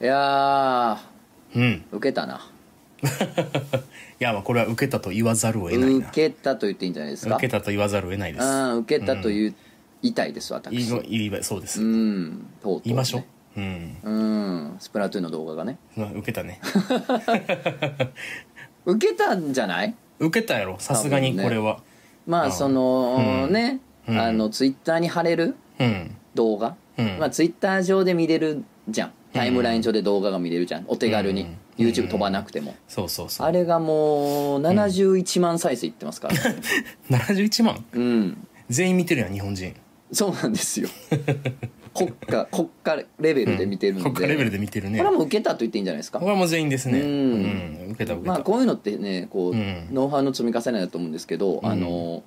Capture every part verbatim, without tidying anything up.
いやー、うん、受けたな。いや、まあこれは受けたと言わざるを得ないな。受けたと言っていいんじゃないですか。受けたと言わざるを得ないです。あ、受けたと言いたいです、うん、私。言いそうです。うん、とうとうね、言いましょう。うん、うん、スプラトゥーンの動画がね。うん、受けたね。受けたんじゃない？受けたやろ。さすがにこれは。ね、まあその、うん、ね、うん、あのツイッターに貼れる動画、うん、まあツイッター上で見れるじゃん。タイムライン上で動画が見れるじゃん。お手軽に。うん、YouTube 飛ばなくても、うん、そうそうそう、あれがもうななじゅういちまん再生いってますから、ね、うん、ななじゅういちまん、うん、全員見てるやん、日本人。そうなんですよ。国家国家レベルで見てるんで、うん、国家レベルで見てるね。これはもう受けたと言っていいんじゃないですか。これはもう全員ですね。うん、うん、受けた受けた。まあこういうのってね、こう、うん、ノウハウの積み重ねだと思うんですけど、うん、あの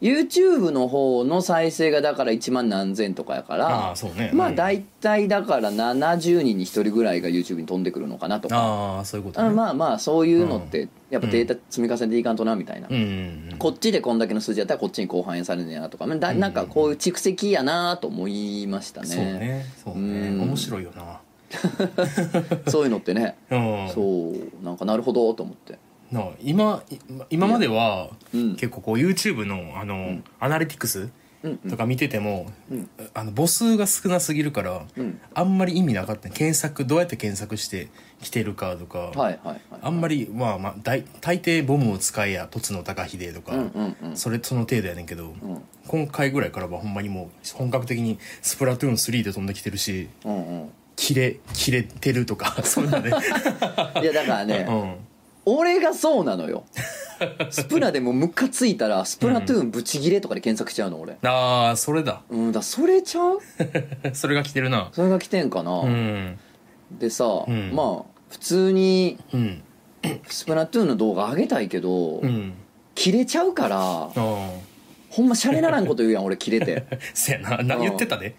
YouTube の方の再生がだからいちまん何千とかやから、あ、そうね、うん、まあ大体だからななじゅうにんにひとりぐらいが YouTube に飛んでくるのかなとか、あ、そういうことね。あ、まあまあそういうのってやっぱデータ積み重ねていかんとなみたいな、うんうん、こっちでこんだけの数字やったらこっちにこう反映されるんやなとか、だ、なんかこういう蓄積やなと思いましたね。そうね、そうね、うん、面白いよな。そういうのってね、うん、そうなんかなるほどと思って。今, 今までは結構こう YouTube の, あの、うん、アナリティクスとか見てても、うん、あの母数が少なすぎるから、うん、あんまり意味なかった。検索どうやって検索してきてるかとか、あんまり、まあまあ、大, 大抵ボムを使いやとつの高秀とか、うんうんうん、それその程度やねんけど、うん、今回ぐらいからはほんまにもう本格的にスプラトゥーンスリーで飛んできてるし、うんうん、キレキレてるとかそんなね。いやだからね。うん、俺がそうなのよ。スプラでもムカついたらスプラトゥーンブチギレとかで検索しちゃうの俺。ああ、それだ。うん、だそれちゃう？それが来てるな。それが来てんかな。うん、でさ、うん、まあ普通にスプラトゥーンの動画上げたいけど、うん、切れちゃうから、あ、ほんまシャレならんこと言うやん俺切れて。せやな、な、言ってたで。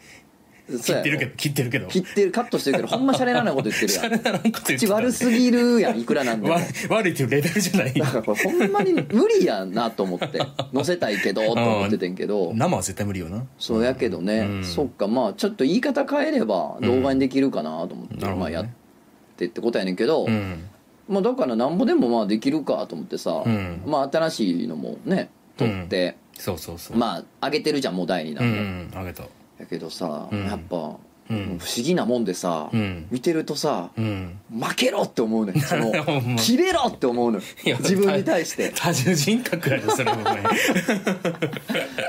切ってるけど切ってるけど切ってるカットしてるけどほんまシャレならんこと言ってるやん。シャレならんこと言ってる、ね、口悪すぎるやん、いくらなんでも。悪いっていうレベルじゃない。だからこれほんまに無理やなと思って載せたいけどと思っててんけど、生は絶対無理よな。そうやけどね、うん、そっか、まあちょっと言い方変えれば動画にできるかなと思って、うん、まあやってってことやねんけど、うん、まあ、だからなんぼでもまあできるかと思ってさ、うん、まあ新しいのもね撮って、うん、そうそうそう、まあ上げてるじゃん、もうだいになんで、うんうん、上げたやけどさ、うん、やっぱ、うん、不思議なもんでさ、うん、見てるとさ、うん、負けろって思うのよ。その切れろって思うのよ。自分に対して。多重人格やでそれもね。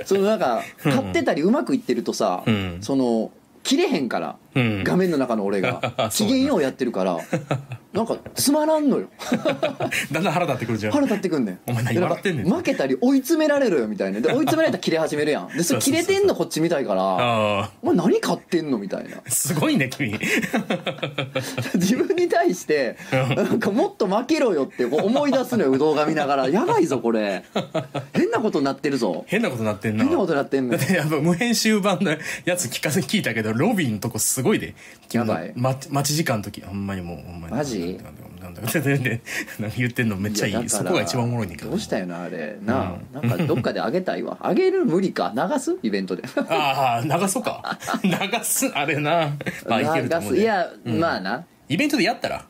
そのなんか買ってたりうまくいってるとさ、うん、その切れへんから、うん、画面の中の俺が機嫌ようやってるから。なんかつまらんのよ。だんだん腹立ってくるじゃん。腹立ってくんねん。お前何笑ってんねん。負けたり追い詰められるよみたいな。で追い詰められたら切れ始めるやん。でそれ切れてんのこっちみたいから。あ、お前何買ってんのみたいな。すごいね君。自分に対してなんかもっと負けろよって思い出すのよ動画見ながら。やばいぞこれ。変なことになってるぞ。変なことになってんの。変なことになってんの。だってやっぱ無編集版のやつ聞かせ聞いたけどロビーのとこすごいで。やばい。待ち時間の時ほんまにもうほんまに。マジ。なんだか言ってんのめっちゃいい。そこが一番おもろいんだけど。どうしたよなあれなあ、うん、なんかどっかであげたいわ。あげる無理か、流すイベントで。ああ流そうか。流すあれな。まあいけると思うで。流す、いや、うん、まあな。イベントでやったら。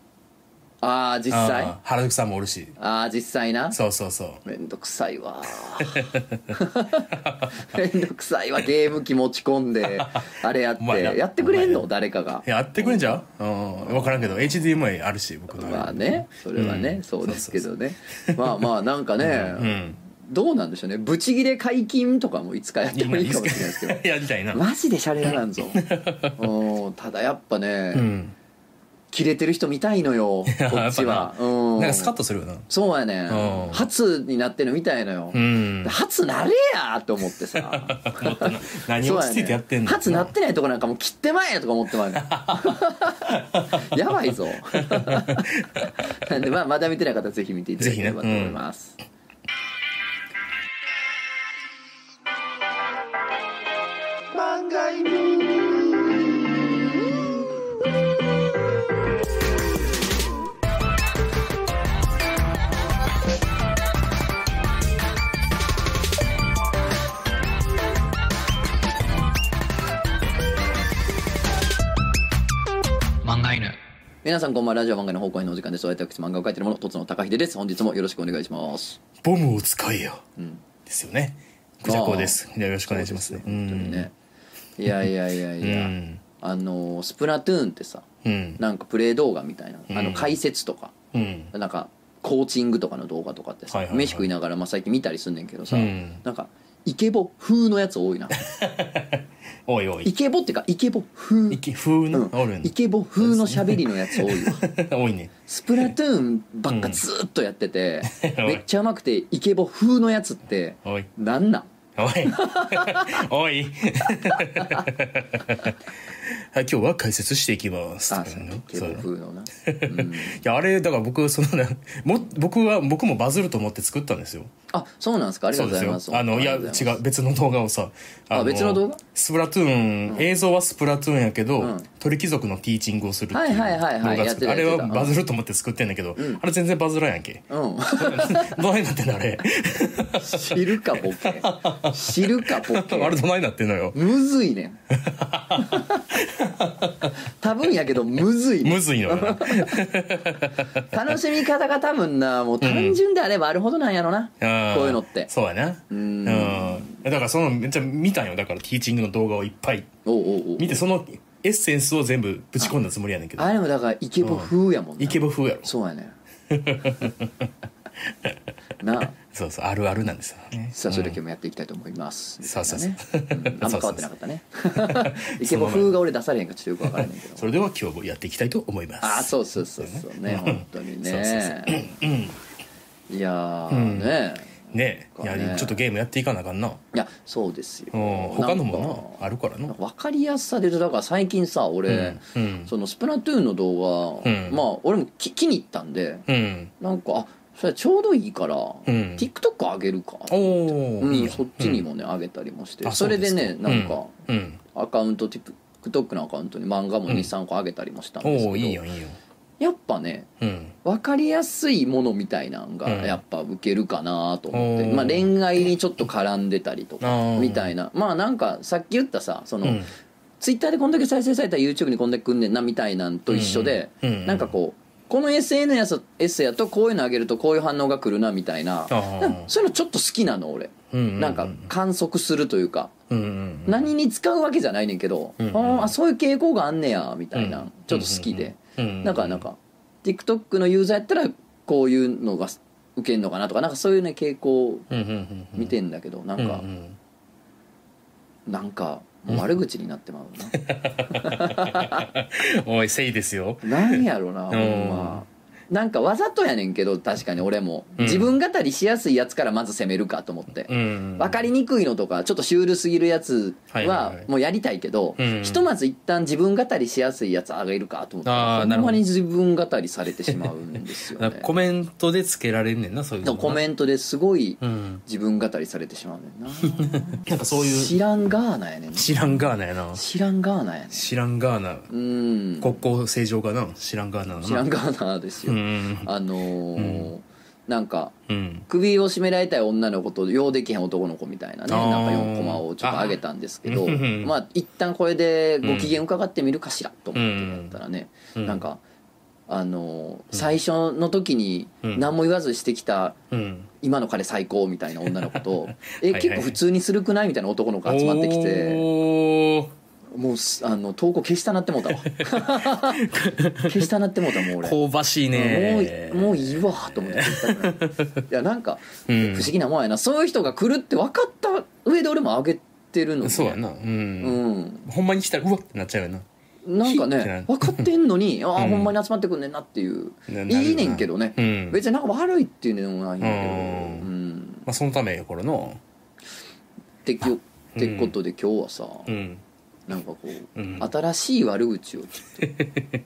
ああ実際。原宿さんもおるし。ああ実際な。そうそうそう。めんどくさいわ。めんどくさいわ、ゲーム機持ち込んであれやってやってくれんの誰かが。やってくれんじゃん。うん、分からんけど エイチディーエムアイ あるし僕の。まあね、それはね、うん、そうですけどね。そうそうそう、まあまあなんかね。うんうん、どうなんでしょうね。ブチギレ解禁とかもいつかやってもいいかもしれないですけど。やりたいな。マジでシャレならんぞ。うん、ただやっぱね。うん、キレてる人見たいのよこっちは。うん、なんかスカッとするよな。そうやねん、初になってるみたいのよ、うん、初なれやと思ってさ。何を落ち着いてやってんの、ね、初なってないとこなんかもう切ってまえやとか思ってまうねん。やばいぞ。なんで、まあ、まだ見てない方はぜひ見ていただければと思います、ね、うん、漫画犬漫画犬。皆さんこんばんは。ラジオ漫画の方向へのお時間です。私漫画を描いている者とつのたかひでです。本日もよろしくお願いします。ボムを使いや、うん、ですよね。クジャコです。よろしくお願いしますね。本当にね。いやいやいやいや、うん、あのスプラトゥーンってさ、うん、なんかプレイ動画みたいな、うん、あの解説とか、うん、なんかコーチングとかの動画とかってさ、はいはいはい、飯食いながら、まあ、最近見たりすんねんけどさ、うん、なんかイケボ風のやつ多いな。おいおい。イケボってかイケボ風。イケ風の、うん、おるん。イケボ風の喋りのやつ多いわ。多いね。スプラトゥーンばっかずっとやってて、うん、めっちゃうまくてイケボ風のやつってなんなん。おい。おい。はい、今日は解説していきます。あ、そうね。イケボ風のな。うん、いやあれだから僕そのなも僕は僕もバズると思って作ったんですよ。あ、そうなんですか。ありがとうございます。あのいや違う別の動画をさ、あの、あ、別の動画？スプラトゥーン、うん、映像はスプラトゥーンやけど、うん、鳥貴族のティーチングをするっていう動画作って、あれはバズると思って作ってんだけど、うん、あれ全然バズらんやんけ。うん。どないなってんのあれ。知るかボケ。知るかボケ。あれどないなってんのよ。むずいね。多分やけどむずい、ね。むずいのよな。楽しみ方が多分な、もう単純であればあるほどなんやろな。うん、こういうのってそうやな。うん、だからそのめっちゃ見たんよ。だからティーチングの動画をいっぱい見て、そのエッセンスを全部ぶち込んだつもりやねんけど、あれもだからイケボ風やもんな。イケボ風やろ。そうやね。なあ、そうそう、あるあるなんですよね。さあ、それだけもやっていきたいと思います。そうそうそう。あんま変わってなかったね。イケボ風が俺出されへんかちょっとよくわからないけど。それでは今日もやっていきたいと思います。あ、そうそうそうそうね、本当にね。いやーね、うん、ねえ、ね、いやちょっとゲームやっていかなあかんな。いやそうですよ。他のもなあるからな。分かりやすさでだから最近さ俺、うんうん、そのスプラトゥーンの動画、うん、まあ俺もき気に入ったんで、うん、なんかあそれちょうどいいから、うん、TikTok 上げるかって、うん、いいそっちにもね、うん、上げたりもして、それでねなんか、うん、アカウント TikTok のアカウントに漫画も にさんこ上げたりもしたんですけど、うん、いいよいいよ。やっぱね、うん、分かりやすいものみたいなのがやっぱウケるかなと思って、うん、まあ、恋愛にちょっと絡んでたりとかみたいな、まあなんかさっき言ったさその、うん、ツイッターでこんだけ再生されたら YouTube にこんだけくんねんなみたいなんと一緒で、うんうん、なんかこうこの エスエヌエス やとこういうのあげるとこういう反応が来るなみたいな、そういうのちょっと好きなの俺、うんうんうん、なんか観測するというか、うんうんうん、何に使うわけじゃないねんけど、うんうん、あそういう傾向があんねやみたいな、うん、ちょっと好きで。うんうんうん、なんかなんか TikTok のユーザーやったらこういうのが受けんのかなとか、なんかそういうね傾向を見てんだけど、なんかなんか悪口になってまうな。おいせいですよ。なんやろな、ほんま。なんかわざとやねんけど、確かに俺も自分語りしやすいやつからまず攻めるかと思って、うん、分かりにくいのとかちょっとシュールすぎるやつはもうやりたいけど、はいはいはい、ひとまず一旦自分語りしやすいやつあげるかと思って、うん、ほんまに自分語りされてしまうんですよね。コメントでつけられんねんな、そういうのな。コメントですごい自分語りされてしまうねんな。なんかそういう知らんガーナやねん。知らんガーナやな。知らんガーナやねん。知らんガーナ、うん、国交正常かな。知らんガーナな。知らんガーナですよ。うん、あのーうん、なんか、うん、首を絞められたい女の子と用できへん男の子みたいなね、なんかよんコマをちょっと上げたんですけど、あまあ一旦これでご機嫌伺ってみるかしらと思ってやったらね、うん、なんかあのー、最初の時に何も言わずしてきた、うん、今の彼最高みたいな女の子と、うん、え結構普通にするくないみたいな男の子が集まってきて。おもうあの投稿消したなってもうたわ。消したなってもうたもう俺。香ばしいね。もうもういいわと思って消したくない。いやなんか、うん、不思議なもんやな。そういう人が来るって分かった上で俺も上げてるの、ね。そうやな。うん。うん、ほんまに来たらうわってなっちゃうよな。なんかね分かってんのにああ、うん、ほんまに集まってくんねんなっていう。いいねんけどね。うん、別になんか悪いっていうのもないんだけど。うん。まあそのためやからな。ってきょってことで今日はさ。うん、なんかこう、うん、新しい悪口を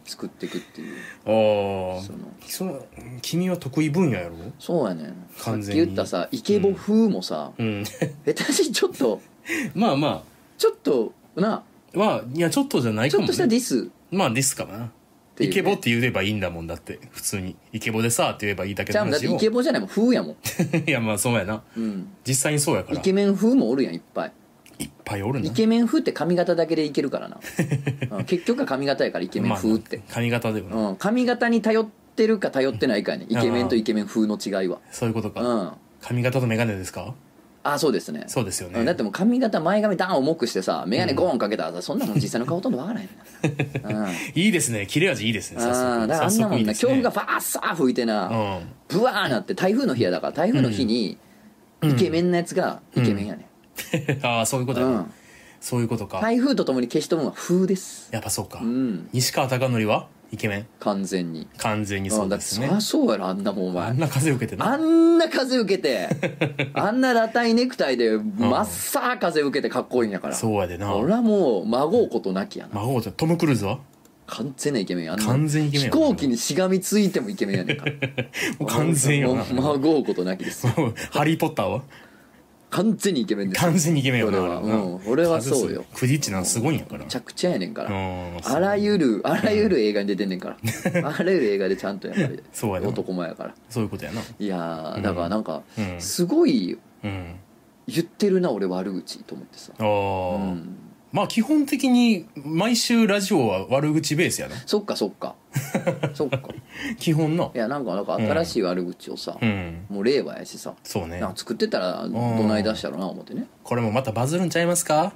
作っていくっていう。ああ、そのその君は得意分野やろ。そうやね。さっき言ったさイケボ風もさ、うん、下手しちょっとまあまあちょっとなはいやちょっとじゃないかも、ね、ちょっとしたディス、まあディスかな。イケボって言えばいいんだもん。だって普通にイケボでさって言えばいいだけの話を。じゃあだってイケボじゃないもん風やもん。いやまあそうやな、うん、実際にそうやから。イケメン風もおるやんいっぱい。いっぱいおるな。イケメン風って髪型だけでいけるからな、うん、結局は髪型やからイケメン風って、まあ、髪型でもな、うん、髪型に頼ってるか頼ってないかね、イケメンとイケメン風の違いは。そういうことか、うん、髪型とメガネですか。あ、そうですね。そうですよね。だってもう髪型前髪ダーン重くしてさ、メガネゴーンかけたら、うん、そんなの実際の顔ほとんどわからないな、うん、いいですね、切れ味いいですね。早速あ、だからあんなもんな、強風、ね、がファーッサー吹いてな、うん、ブワーなって、台風の日やだから、台風の日にイケメンなやつがイケメンやね、うんうん、ああ、そういうことや、ね、うん、そういうことか。台風とともに消し飛ぶのは風です。やっぱそうか、うん、西川貴教はイケメン、完全に完全にそうですね。ああ、そりゃそうやろ、あんなもんお前、あんな風受けてな、あんな風受けてあんな裸体ネクタイでまっさー風受けてかっこいいんやから。そうやでな、俺はもう孫うことなきやな、孫うこと。トム・クルーズは完全なイケメンや、あんな完全イケメンや、飛行機にしがみついてもイケメンやねんからもう完全よな、孫うことなきです。ハリー・ポッターは完全にイケメンです。完全にイケメンよな、俺は、うん、俺はそうよ。クディッチなんすごいんやから、めちゃくちゃやねんから、あらゆるあらゆる映画に出てんねんからあらゆる映画でちゃんとやっぱり男前やから。そういうことやな。いや、だからなんか、うん、すごい言ってるな、俺悪口と思ってさ、うんうん、まあ基本的に毎週ラジオは悪口ベースやな。そっかそっかそっか基本の。いや、なんかなんか新しい悪口をさ、うん、もう令和やしさ、そうね、なんか作ってたらどない出したろうな思ってね。これもまたバズるんちゃいますか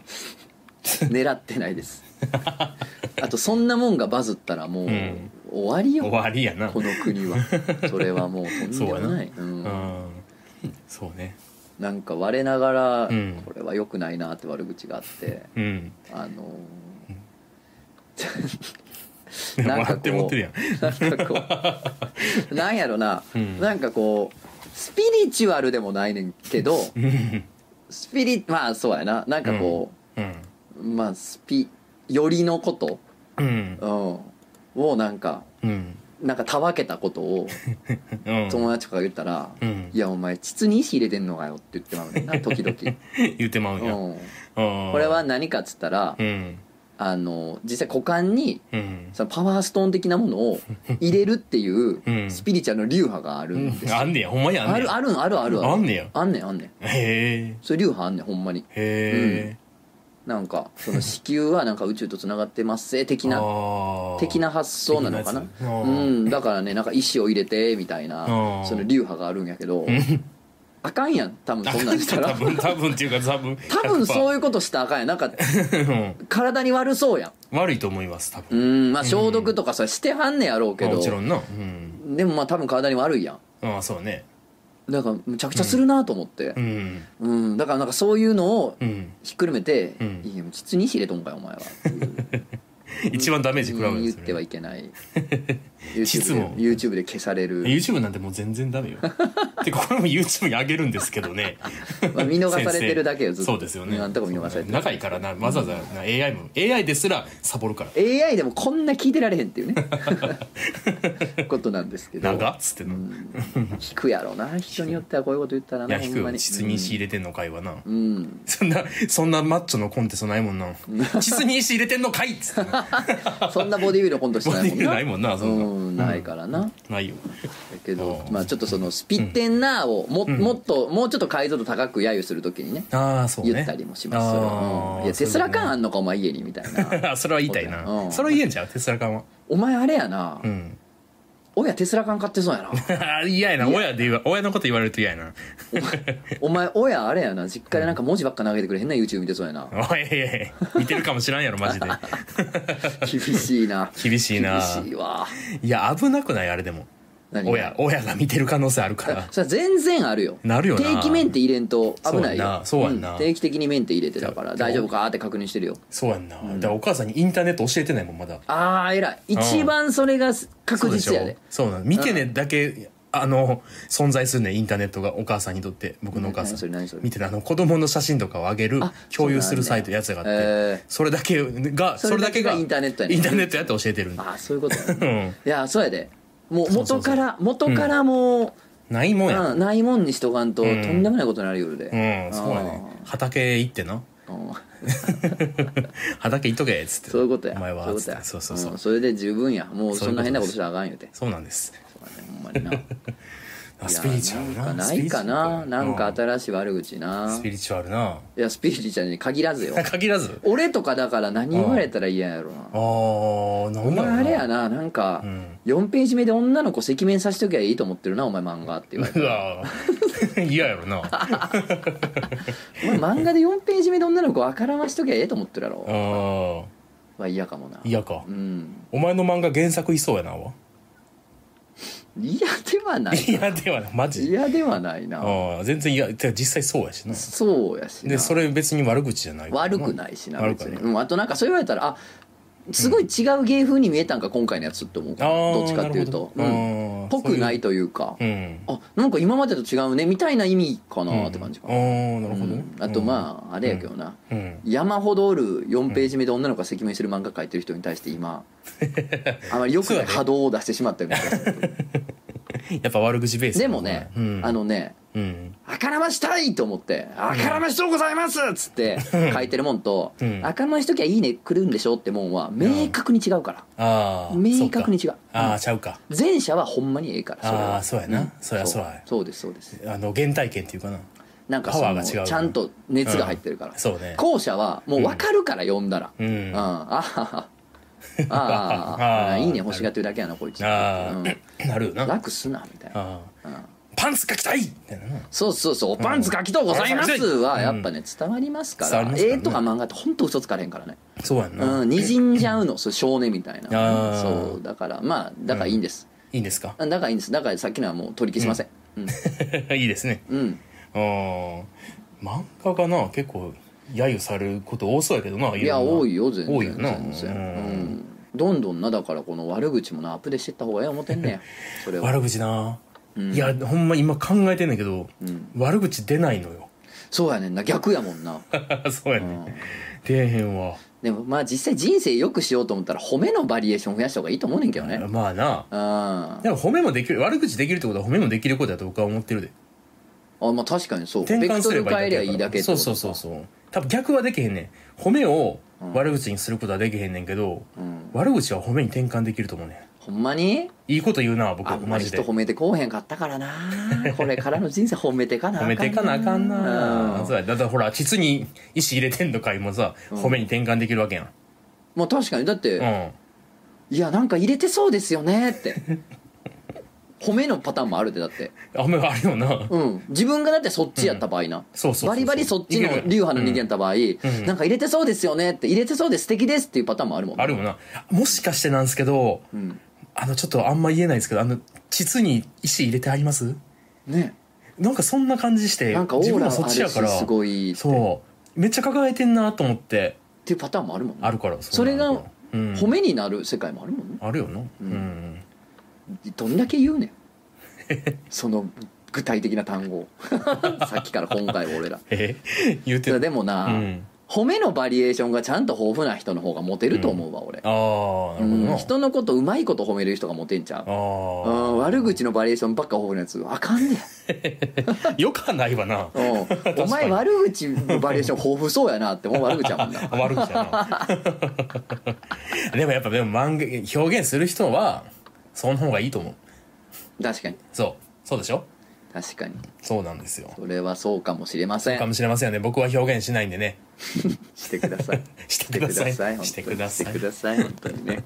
狙ってないですあとそんなもんがバズったらもう、うん、終わりよ、終わりやなこの国はそれはもうとんでもない。そうやな、うん、そうね、なんか我ながら、うん、これは良くないなって悪口があって、うん、あのーなんかこうなんやろな、うん、なんかこうスピリチュアルでもないねんけどスピリまあそうやな、なんかこう、うんうん、まあスピよりのこと、うんうん、をなんか、うん、なんかたわけたことを友達とか言ったら「うん、いやお前膣に石入れてんのかよ」って言ってまうねんな時々言ってまうや、うん、これは何かっつったら、うん、あの実際股間に、うん、そのパワーストーン的なものを入れるっていうスピリチュアルの流派があるんです、うんうん、あんねや、ほんまにあんねや、あるあるあるあるあんねや、あんねんあんねん、へえ、そういう流派あんねんほんまに、へえ、うん、なんかその子宮はなんか宇宙とつながってますせ的な的な発想なのかな、うん、だからね、なんか石を入れてみたいなその流派があるんやけどあかんやん、多分そんなんしたら多分多分っていうか多分多分そういうことしたらあかんやん、なんか体に悪そうやん、悪いと思います多分、うん、まあ消毒とかさしてはんねやろうけど、もちろんな、うん、でもまあ多分体に悪いやん、ああそうね、だからむちゃくちゃするなと思って、うんうん、だからなんかそういうのをひっくるめて、うん、いや実にしれとんかよお前は一番ダメージ食らうんですよ、ね、言ってはいけない実も YouTube で消される YouTube なんてもう全然ダメよてこれも YouTube に上げるんですけどねまあ見逃されてるだけよずっと。そうですよね、なんとか見逃されてる、長いからな、わざわざな エーアイ も エーアイ ですらサボるから、 エーアイ でもこんな聞いてられへんっていうねことなんですけど、長っつっての、うん、聞くやろな人によってはこういうこと言ったらな、いや聞くよ、膣に石入れてんのかいはな、うん、そんなそんなマッチョのコンテストないもんな膣に石入れてんのかいっつってそんなボディビルのコントしてないもんな、ボディビルないもんな、そんな、うん、ないからな、ないよだけど、まあちょっとそのスピテンナーを も,、うん、もっともうちょっと解像度高く揶揄するときに ね, あそうね言ったりもします。あ、うん、いやテスラ缶あんのかお前家にみたいなそれは言いたいな、うん、それは言えんちゃう、テスラ缶はお前あれやな、うん、親テスラ缶買ってそうやな嫌やな、親で言わ親のこと言われると嫌やなお前親あれやな、実家でなんか文字ばっか投げてくれへんな YouTube 見てそうやな、おいいやいや見てるかもしらんやろマジで厳しいな厳しいな厳しいわ、いや危なくない、あれでも親親が見てる可能性あるから、それ全然あるよ、なるよな、定期メンテ入れんと危ないよ、そうやんな、そうやんな、うん、定期的にメンテ入れてだから大丈夫かって確認してるよ、そうやんな、うん、だからお母さんにインターネット教えてないもんまだ、ああ偉い、一番それが確実やで、そうなん、見てねだけあの存在するね、インターネットがお母さんにとって、僕のお母さん、ね、見てるあの子供の写真とかを上げる共有するサイトやつがあって、そ,、ねえー、それだけがそれだけがインターネットや、ね、インターネットやって教えてるんだ、あそういうことや、ねうん、いやそうやで、もう元からそうそうそう元からもう、うん、ないもんや、うん、ないもんにしとかんと、うん、とんでもないことになるよるで、うん、うん、そうやね、畑行ってな畑行っとけっつって、そういうことや、お前はそういうことや、そうそうそう、うん、それで十分や、もうそんな変なことしたらあかんよって、そうなんです、ほんまになスピリチュアルなないかな、なんか新しい悪口な、スピリチュアルな、いやスピリチュアルに限らずよ、限らず俺とかだから何言われたら嫌やろな、お前あれやな、なんかよんページ目で女の子赤面させときゃいいと思ってるなお前漫画って言われて、うわ嫌やろな、漫画でよんページ目で女の子分からましときゃいいと思ってるやろ、まあ嫌かもな、嫌か、うん、お前の漫画原作いそうやな、わ嫌ではない、嫌ではない、マジ嫌ではないな、あ全然嫌、実際そうやしな、そうやしな、でそれ別に悪口じゃない、悪くないしな別に、うん、あとなんかそう言われたらあすごい違う芸風に見えたんか今回のやつって思う、どっちかっていうとぽくないというか、あなんか今までと違うねみたいな意味かなって感じかな、あとまああれやけどな、山ほどおるよんページ目で女の子が赤面してる漫画描いてる人に対して今あまりよくない波動を出してしまったみたいな、やっぱ悪口ベースでもね、あのね、あからましたいと思ってあからましとうございますっつって書いてるもんと、あからましときゃいいね来るんでしょってもんは明確に違うから、明確に違う、ああちゃうか、前者はほんまにええから、ああそうやな、そうやそうや、そうです、そうです、あの原体験っていうかな、なんかちゃんと熱が入ってるから、後者はもう分かるから読んだら、ああああいいね欲しがってるだけやなこいつ、なるな、楽すなみたいな、パンツ描きたいみたいな、そうそうそう、おパンツ描きとうございますはやっぱね伝わりますから、絵とか漫画ってほんと嘘つかれへんからね、そうやんな、にじんじゃうの少年みたいな、そうだからまあだからいいんです、いいんですか、だからいいんです、だからさっきのはもう取り消しません、いいですね、うん、漫画がな結構揶揄されること多そうやけどな、 い, いや多いよ全然多いよな、全然、うん、どんどんな、だからこの悪口もなアップデートしてった方がええ思ってんねんそれは悪口な、うん、いやほんま今考えてんねんけど、うん、悪口出ないのよ、そうやねんな、逆やもんなそうやね、うん出えへんわ、でもまあ実際人生良くしようと思ったら褒めのバリエーション増やした方がいいと思うねんけどね、まあな、うん、でも褒めもできる、悪口できるってことは褒めもできることだと僕は思ってるで、あまあ確かにそう、ベクトル変えりゃいいだけ、そうそうそうそう、多分逆はできへんねん、褒めを悪口にすることはできへんねんけど、うん、悪口は褒めに転換できると思うねん、ほんまにいいこと言うな僕は、マジであんまり人褒めてこうへんかったからなこれからの人生褒めてかなあかんな、褒めてかなあかんな、うん、だからほら膣に意思入れてんのかいもさ、うん、褒めに転換できるわけやん、まあ確かに、だって、うん、いやなんか入れてそうですよねって褒めのパターンもあるで、だってあんまりあるよな、うん、自分がだってそっちやった場合な、バリバリそっちの流派の人間やった場合、うん、なんか入れてそうですよねって、入れてそうで素敵ですっていうパターンもあるもん、ね、あるもんな、もしかしてなんですけど、うん、あのちょっとあんま言えないですけど、あの膣に石入れてありますね、なんかそんな感じして、なんかオーラそっちやからすごい、そうめっちゃ輝いてんなと思ってっていうパターンもあるもん、ね、あるから、 そ, それが褒めになる世界もあるもんね、あるよな、うん、うん、どんだけ言うねんその具体的な単語さっきから今回俺ら言うてる、でもな、うん、褒めのバリエーションがちゃんと豊富な人の方がモテると思うわ、うん、俺、あ、なるほど、人のことうまいこと褒める人がモテんちゃう、あ、うん、悪口のバリエーションばっか褒めるやつあかんねんよくはないわな、うん、お前悪口のバリエーション豊富そうやなってもう悪口やもんな悪口やなでもやっぱでも表現する人はその方がいいと思う、確かにそうそうでしょ、確かにそうなんですよ、それはそうかもしれません、かもしれませんよね、僕は表現しないんでねしてくださいしてくださいしてくださいしてください本当にね、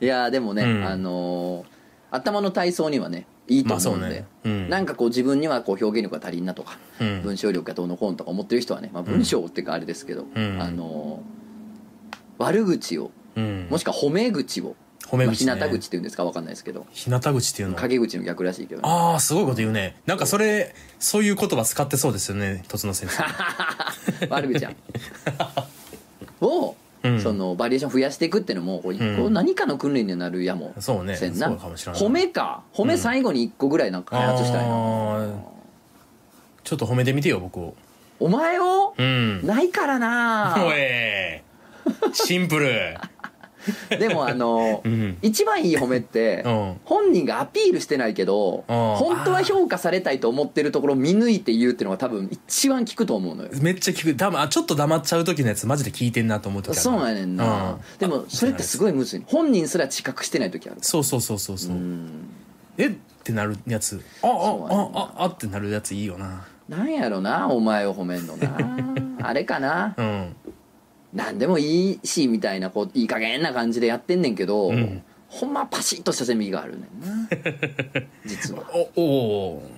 いやでもね、うん、あのー、頭の体操にはねいいと思うんで、まあそうね、うん、なんかこう自分にはこう表現力が足りんなとか、うん、文章力がどうのこうのとか思ってる人はね、まあ、文章っていうかあれですけど、うん、あのー、悪口を、うん、もしくは褒め口を、日向口っていうんですか分かんないですけど、日向口っていうの陰口の逆らしいけど、ああすごいこと言うね、なんかそれそういう言葉使ってそうですよね、とつの先生悪口やんをそのバリエーション増やしていくっていうのもこう何かの訓練になるやもせんな、褒めか褒め最後にいっこぐらいなんか開発したいな、ちょっと褒めてみてよ僕を、お前をないからな、おいシンプルでもあの一番いい褒めって本人がアピールしてないけど本当は評価されたいと思ってるところを見抜いて言うっていうのが多分一番効くと思うのよ、めっちゃ効く、多分ちょっと黙っちゃう時のやつマジで効いてんなと思う時ある、そうやねんな、でもそれってすごいむずい、本人すら自覚してない時ある、そうそうそうそうそう、えってなるやつ、あああああってなるやついいよな。なんやろな、お前を褒めんのなあれかな、うん、なんでもいいしみたいな、こういい加減な感じでやってんねんけど、うん、ほんまパシッとしたセミがあるねんな実は。おお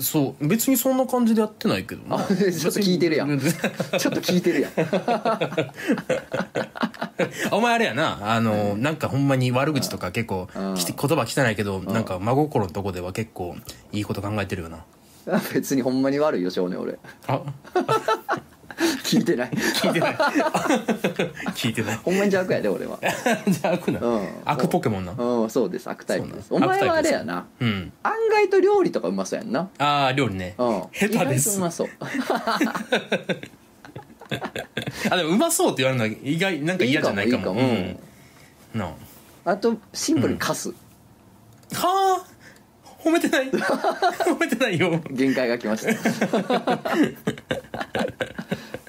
ー、そう、別にそんな感じでやってないけどなちょっと聞いてるやんちょっと聞いてるやんお前あれやな、あの、うん、なんかほんまに悪口とか結構、うん、言葉汚いけど、うん、なんか真心のとこでは結構いいこと考えてるよな。別にほんまに悪いよ少年俺。あ聞いてない聞いてない聞いてない。ほんまに邪悪やで俺は邪悪な、うん、悪ポケモンな。うん、そうです、悪タイプです。お前はあれやな、うん、案外と料理とかうまそうやんな。あー料理ね、うん、下手です。意外とうまそうあでもうまそうって言われるのは意外なんか嫌じゃないかも。いいかも、いいかも、うん、なあ。あとシンプルにカス、うん、はあ褒めてない褒めてないよ限界が来ました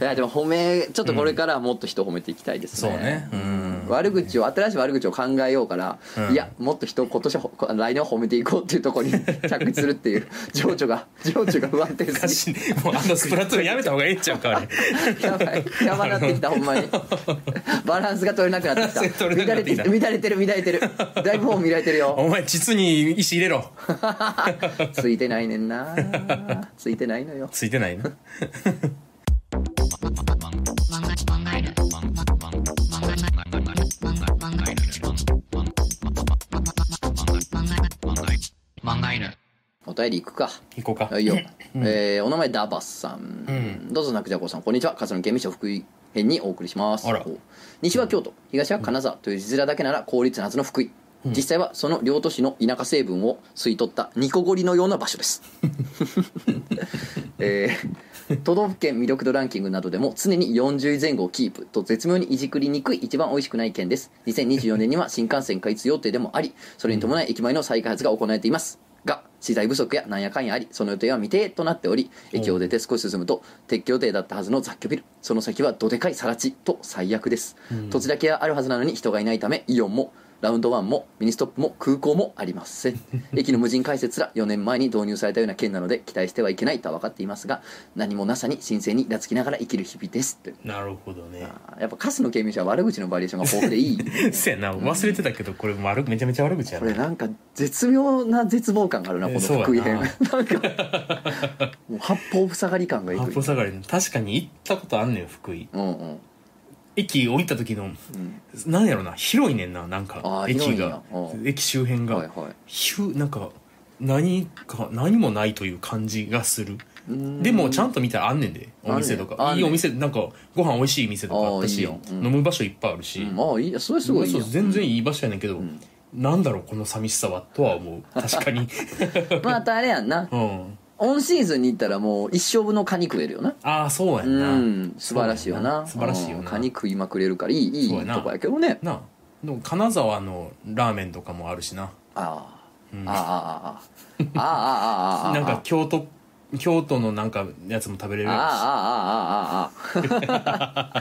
いやでも褒め、ちょっとこれからはもっと人を褒めていきたいですね、うん、そうね、うん、悪口を、新しい悪口を考えようから、うん、いやもっと人を今年来年は褒めていこうっていうところに着地するっていう情緒が情緒が不安定すぎて、もうあのスプラトゥーンやめた方がいいっちゃうかあれやばい、やばなってきたほんまにバランスが取れなくなってきた。乱れて乱れてる乱れてるだいぶもう乱れてるよお前、実に石入れろついてないねんなついてないのよついてないなお便り行くか行こうかいいよ、うんえー、お名前ダバスさん、うん、どうぞなくじゃこさんこんにちは。勝野県民所福井編にお送りします。西は京都、東は金沢という字面だけなら公立なはずの福井、うん、実際はその両都市の田舎成分を吸い取ったニコゴリのような場所です、えー、都道府県魅力度ランキングなどでも常によんじゅうい前後をキープと絶妙にいじくりにくい一番おいしくない県です。にせんにじゅうよねんには新幹線開通予定でもあり、それに伴い駅前の再開発が行われていますが、資材不足やなんやかんやあり、その予定は未定となっており、駅を出て少し進むと撤去予定だったはずの雑居ビル、その先はどでかい更地と最悪です、うん、土地だけはあるはずなのに人がいないため、イオンもラウンドワンもミニストップも空港もありません駅の無人開設がよねんまえに導入されたような県なので期待してはいけないとは分かっていますが、何もなさに新鮮にいらつきながら生きる日々です。なるほどね。やっぱカスの県民者は悪口のバリエーションが豊富でいい、ね、せやな、忘れてたけどこれ悪めちゃめちゃ悪口やな、ね、これなんか絶妙な絶望感があるなこの福井編、えー、なんかもう八方塞がり感がいく。八方塞がり、確かに行ったことあんのよ福井、うんうん、駅降りた時の、うん、なんやろな、広いねんな、なんか駅が、駅周辺が、はいはい、ひゅなんか何か何もないという感じがする。でもちゃんと見たらあんねんで、お店とか、ね、いいお店、なんかご飯美味しい店とかあったし、うん、飲む場所いっぱいあるし、うん、ああいい、それすごいいいやん、全然いい場所やねんけど、うん、なんだろうこの寂しさはとは思う。確かにまたあれやんな、うん、オンシーズンに行ったらもう一生分のカニ食えるよな。ああそうやんな、うん、素晴らしいよな、素晴らしいよな、カニ食いまくれるからいいいいとこやけどね。なでも金沢のラーメンとかもあるしな。あー、うん、あーあーあーああああああなんか京都京都のなんかやつも食べれるやつ。あああああああ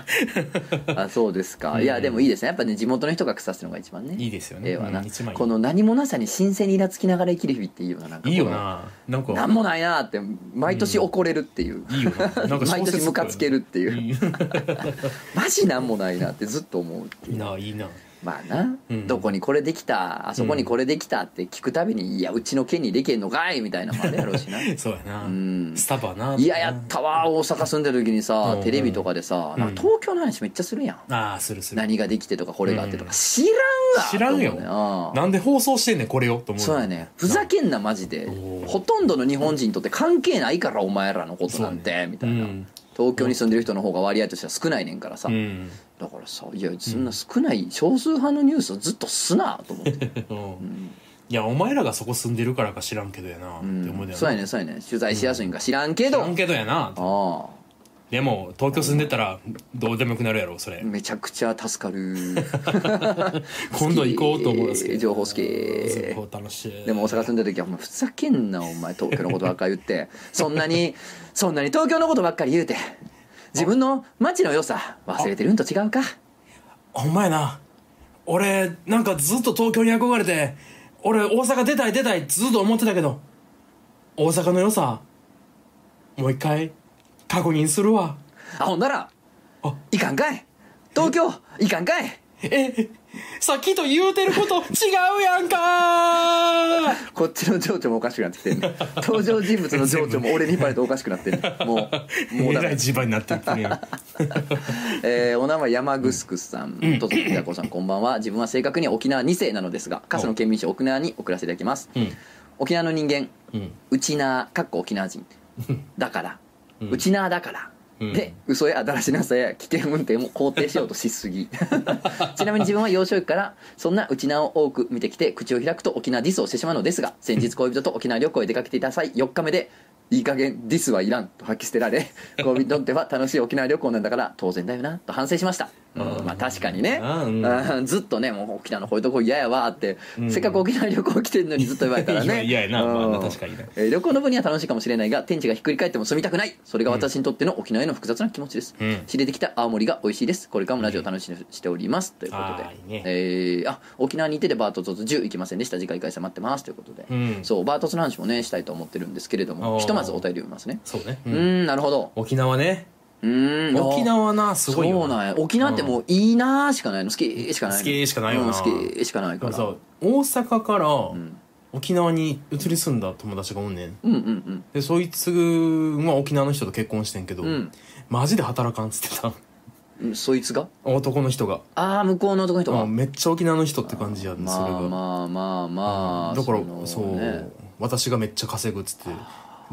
ああそうですか、うん、いやでもいいですねやっぱね、地元の人が腐すのが一番ねいいですよね、えーはなうん、一番いい。この何もなさに新鮮にイラつきながら生きる日々っていいよな。なんかいいよな、なんか何もないなって毎年怒れるっていう、うん、いいよな、なんか毎年ムカつけるっていうマジ何もないなってずっと思うっていう。いいないいな、まあな、うん、どこにこれできたあそこにこれできたって聞くたびに、うん、いやうちの県にできんのかいみたいなもあれやろうしなそうやな、うん、スタバな、いややったわ大阪住んでる時にさ、うん、テレビとかでさ、うん、なんか東京の話めっちゃするやん、うん、あするする、何ができてとかこれがあってとか、うん、知らんわ知らんよ、ね、なんで放送してんねんこれよと思う。そうやね、ふざけんなマジで、ほとんどの日本人にとって関係ないからお前らのことなんて、ね、みたいな、うん東京に住んでる人の方が割合としては少ないねんからさ、うん、だからさ、いやそんな少ない少数派のニュースをずっとすなと思って、、うん、いやお前らがそこ住んでるからか知らんけどやなって思うで、うん、そうやねそうやね、取材しやすいんか知らんけど、うん、知らんけどやな。あでも東京住んでたらどうでもよくなるやろそれ。めちゃくちゃ助かる今度行こうと思うんですけど、情報好き、情報楽しい。でも大阪住んでる時はお前ふざけんなお前東京のことばっかり言ってそんなにそんなに東京のことばっかり言うて自分の街の良さ忘れてるんと違うか。ほんまやな、俺なんかずっと東京に憧れて俺大阪出たい出たいずっと思ってたけど、大阪の良さもう一回確認するわ。あ、ほんならいかんかい、東京いかんかい。え、さっきと言うてること違うやんかー。こっちの情緒もおかしくなってきてんね。登場人物の情緒も俺にバレておかしくなってんね。もうもうだめ、えらい地盤になってきてね。えー、お名前山ぐすくすさん、うん、とつきだこさんこんばんは。自分は正確に沖縄に世なのですが、春日の県民省沖縄に送らせていただきます、うん、沖縄の人間、うん、うちなーかっこ沖縄人だから、うん、うちなーだからで、嘘やだらしなさや危険運転も肯定しようとしすぎ。ちなみに自分は幼少期からそんなウチナーを多く見てきて、口を開くと沖縄ディスをしてしまうのですが、先日恋人と沖縄旅行へ出かけていた際、よっかめでいい加減ディスはいらんと吐き捨てられ、恋人にとっては楽しい沖縄旅行なんだから当然だよなと反省しました。うん、まあ確かにね、うん、ずっとね、もう沖縄のこういうとこ嫌やわって、うん、せっかく沖縄旅行来てるのにずっと言われたらね嫌やな、まあ、確かにね、えー、旅行の分には楽しいかもしれないが、天地がひっくり返っても住みたくない。それが私にとっての沖縄への複雑な気持ちです、うん、知れてきた青森が美味しいです。これからもラジオ楽しみにしております、うん、ということで、あ、いいね、えー、あ、沖縄にいてでバートツじゅう行きませんでした。次回開催待ってますということで、うん、そうバートツの話もねしたいと思ってるんですけれども、ひとまずお便り読みますね。そうね、うん、うーん、なるほど。沖縄ね、うん、沖縄な、すごいよ。そうなんや、沖縄ってもういいなしかないの、好きしかない、好きしかないよな、好きしかないから。大阪から沖縄に移り住んだ友達がおんねん。うんうんうんで、そいつは沖縄の人と結婚してんけど、うん、マジで働かんっつってた。そいつが、男の人が、ああ向こうの男の人がめっちゃ沖縄の人って感じやん。それがまあまあまあ、だからそう私がめっちゃ稼ぐっつって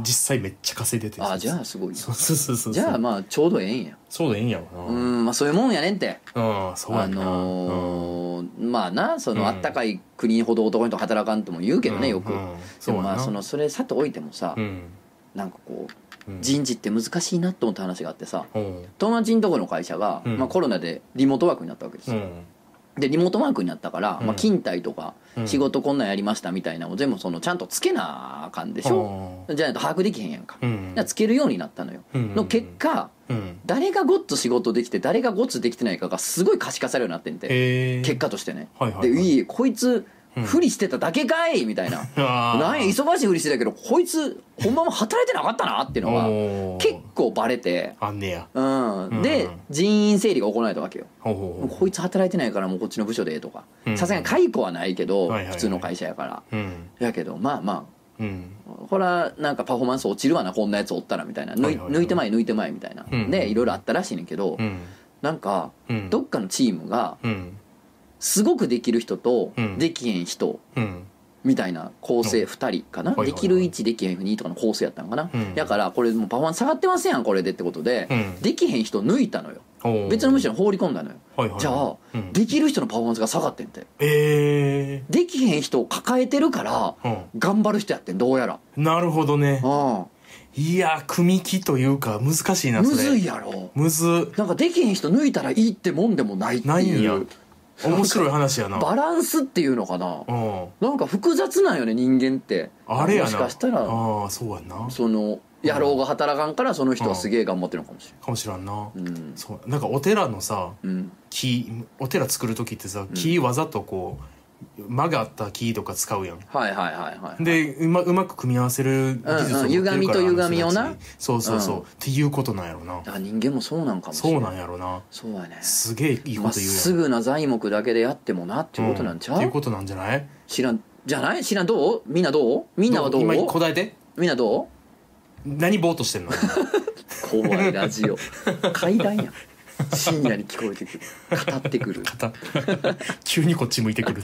実際めっちゃ稼いでて。あ、じゃあすごい。そうそうそうそう。じゃあまあちょうどええんや。そうでええんやわな。うん、まあそういうもんやねんって。ああ、そうやな。あのまあな、そのあったかい国ほど男にと働かんとも言うけどね、よく。でもまあそのそれさておいてもさ、なんかこう人事って難しいなと思った話があってさ、友達のとこの会社がまあコロナでリモートワークになったわけですよ。でリモートワークになったから、まあ、勤怠とか仕事こんなんやりましたみたいなのを全部そのちゃんとつけなあかんでしょ、うん、じゃないと把握できへんやんか、うん、つけるようになったのよ、うん、の結果、うん、誰がごっつ仕事できて誰がごっつできてないかがすごい可視化されるようになってんて、結果としてね、はいはいはい、でいいこいつふりしてただけかいみたいな、なんや忙しいふりしてたけどこいつほんまも働いてなかったなっていうのが結構バレて、あんねや、うん、で人員整理が行われたわけよ。こいつ働いてないからもうこっちの部署でとか、さすがに解雇はないけど普通の会社やからやけど、まあまあほらなんかパフォーマンス落ちるわなこんなやつおったらみたいな、抜いてまい抜いてまいみたいなでいろいろあったらしいねんけど、なんかどっかのチームがすごくできる人とできへん人みたいな構成ふたりかな、できるいちできへんにとかの構成やったのかな、だからこれもうパフォーマンス下がってませんやんこれでってことで、できへん人抜いたのよ、別の部署に放り込んだのよ。じゃあできる人のパフォーマンスが下がってんって、できへん人を抱えてるから頑張る人やってんどうやら。なるほどね。いや組み木というか難しいなそれ。むずいやろ。むずなんかできへん人抜いたらいいってもんでもないっていう面白い話やな。バランスっていうのかな、なんか複雑なんよね人間って。あれやな、もしかしたらああそうやな、その野郎が働かんからその人はすげえ頑張ってるのかもしれんかもしれんな。そうなんかお寺のさ木、お寺作る時ってさ木わざとこう間があった木とか使うやん。はいはいはいでうまく組み合わせる技術を持ってるから、歪みと歪みをな、そうそうそうっていうことなんやろな。人間もそうなんかもしれない。そうなんやろな。そうやね、すげえいいこと言うやん。すぐな材木だけでやってもなっていうことなんちゃうっていうことなんじゃない。知らんじゃない、知らん。どうみんな、どうみんなはどう、今答えてみんなどう、何ぼーっとしてんの怖いラジオ階段やん、深夜に聞こえてくる、語ってくる急にこっち向いてくる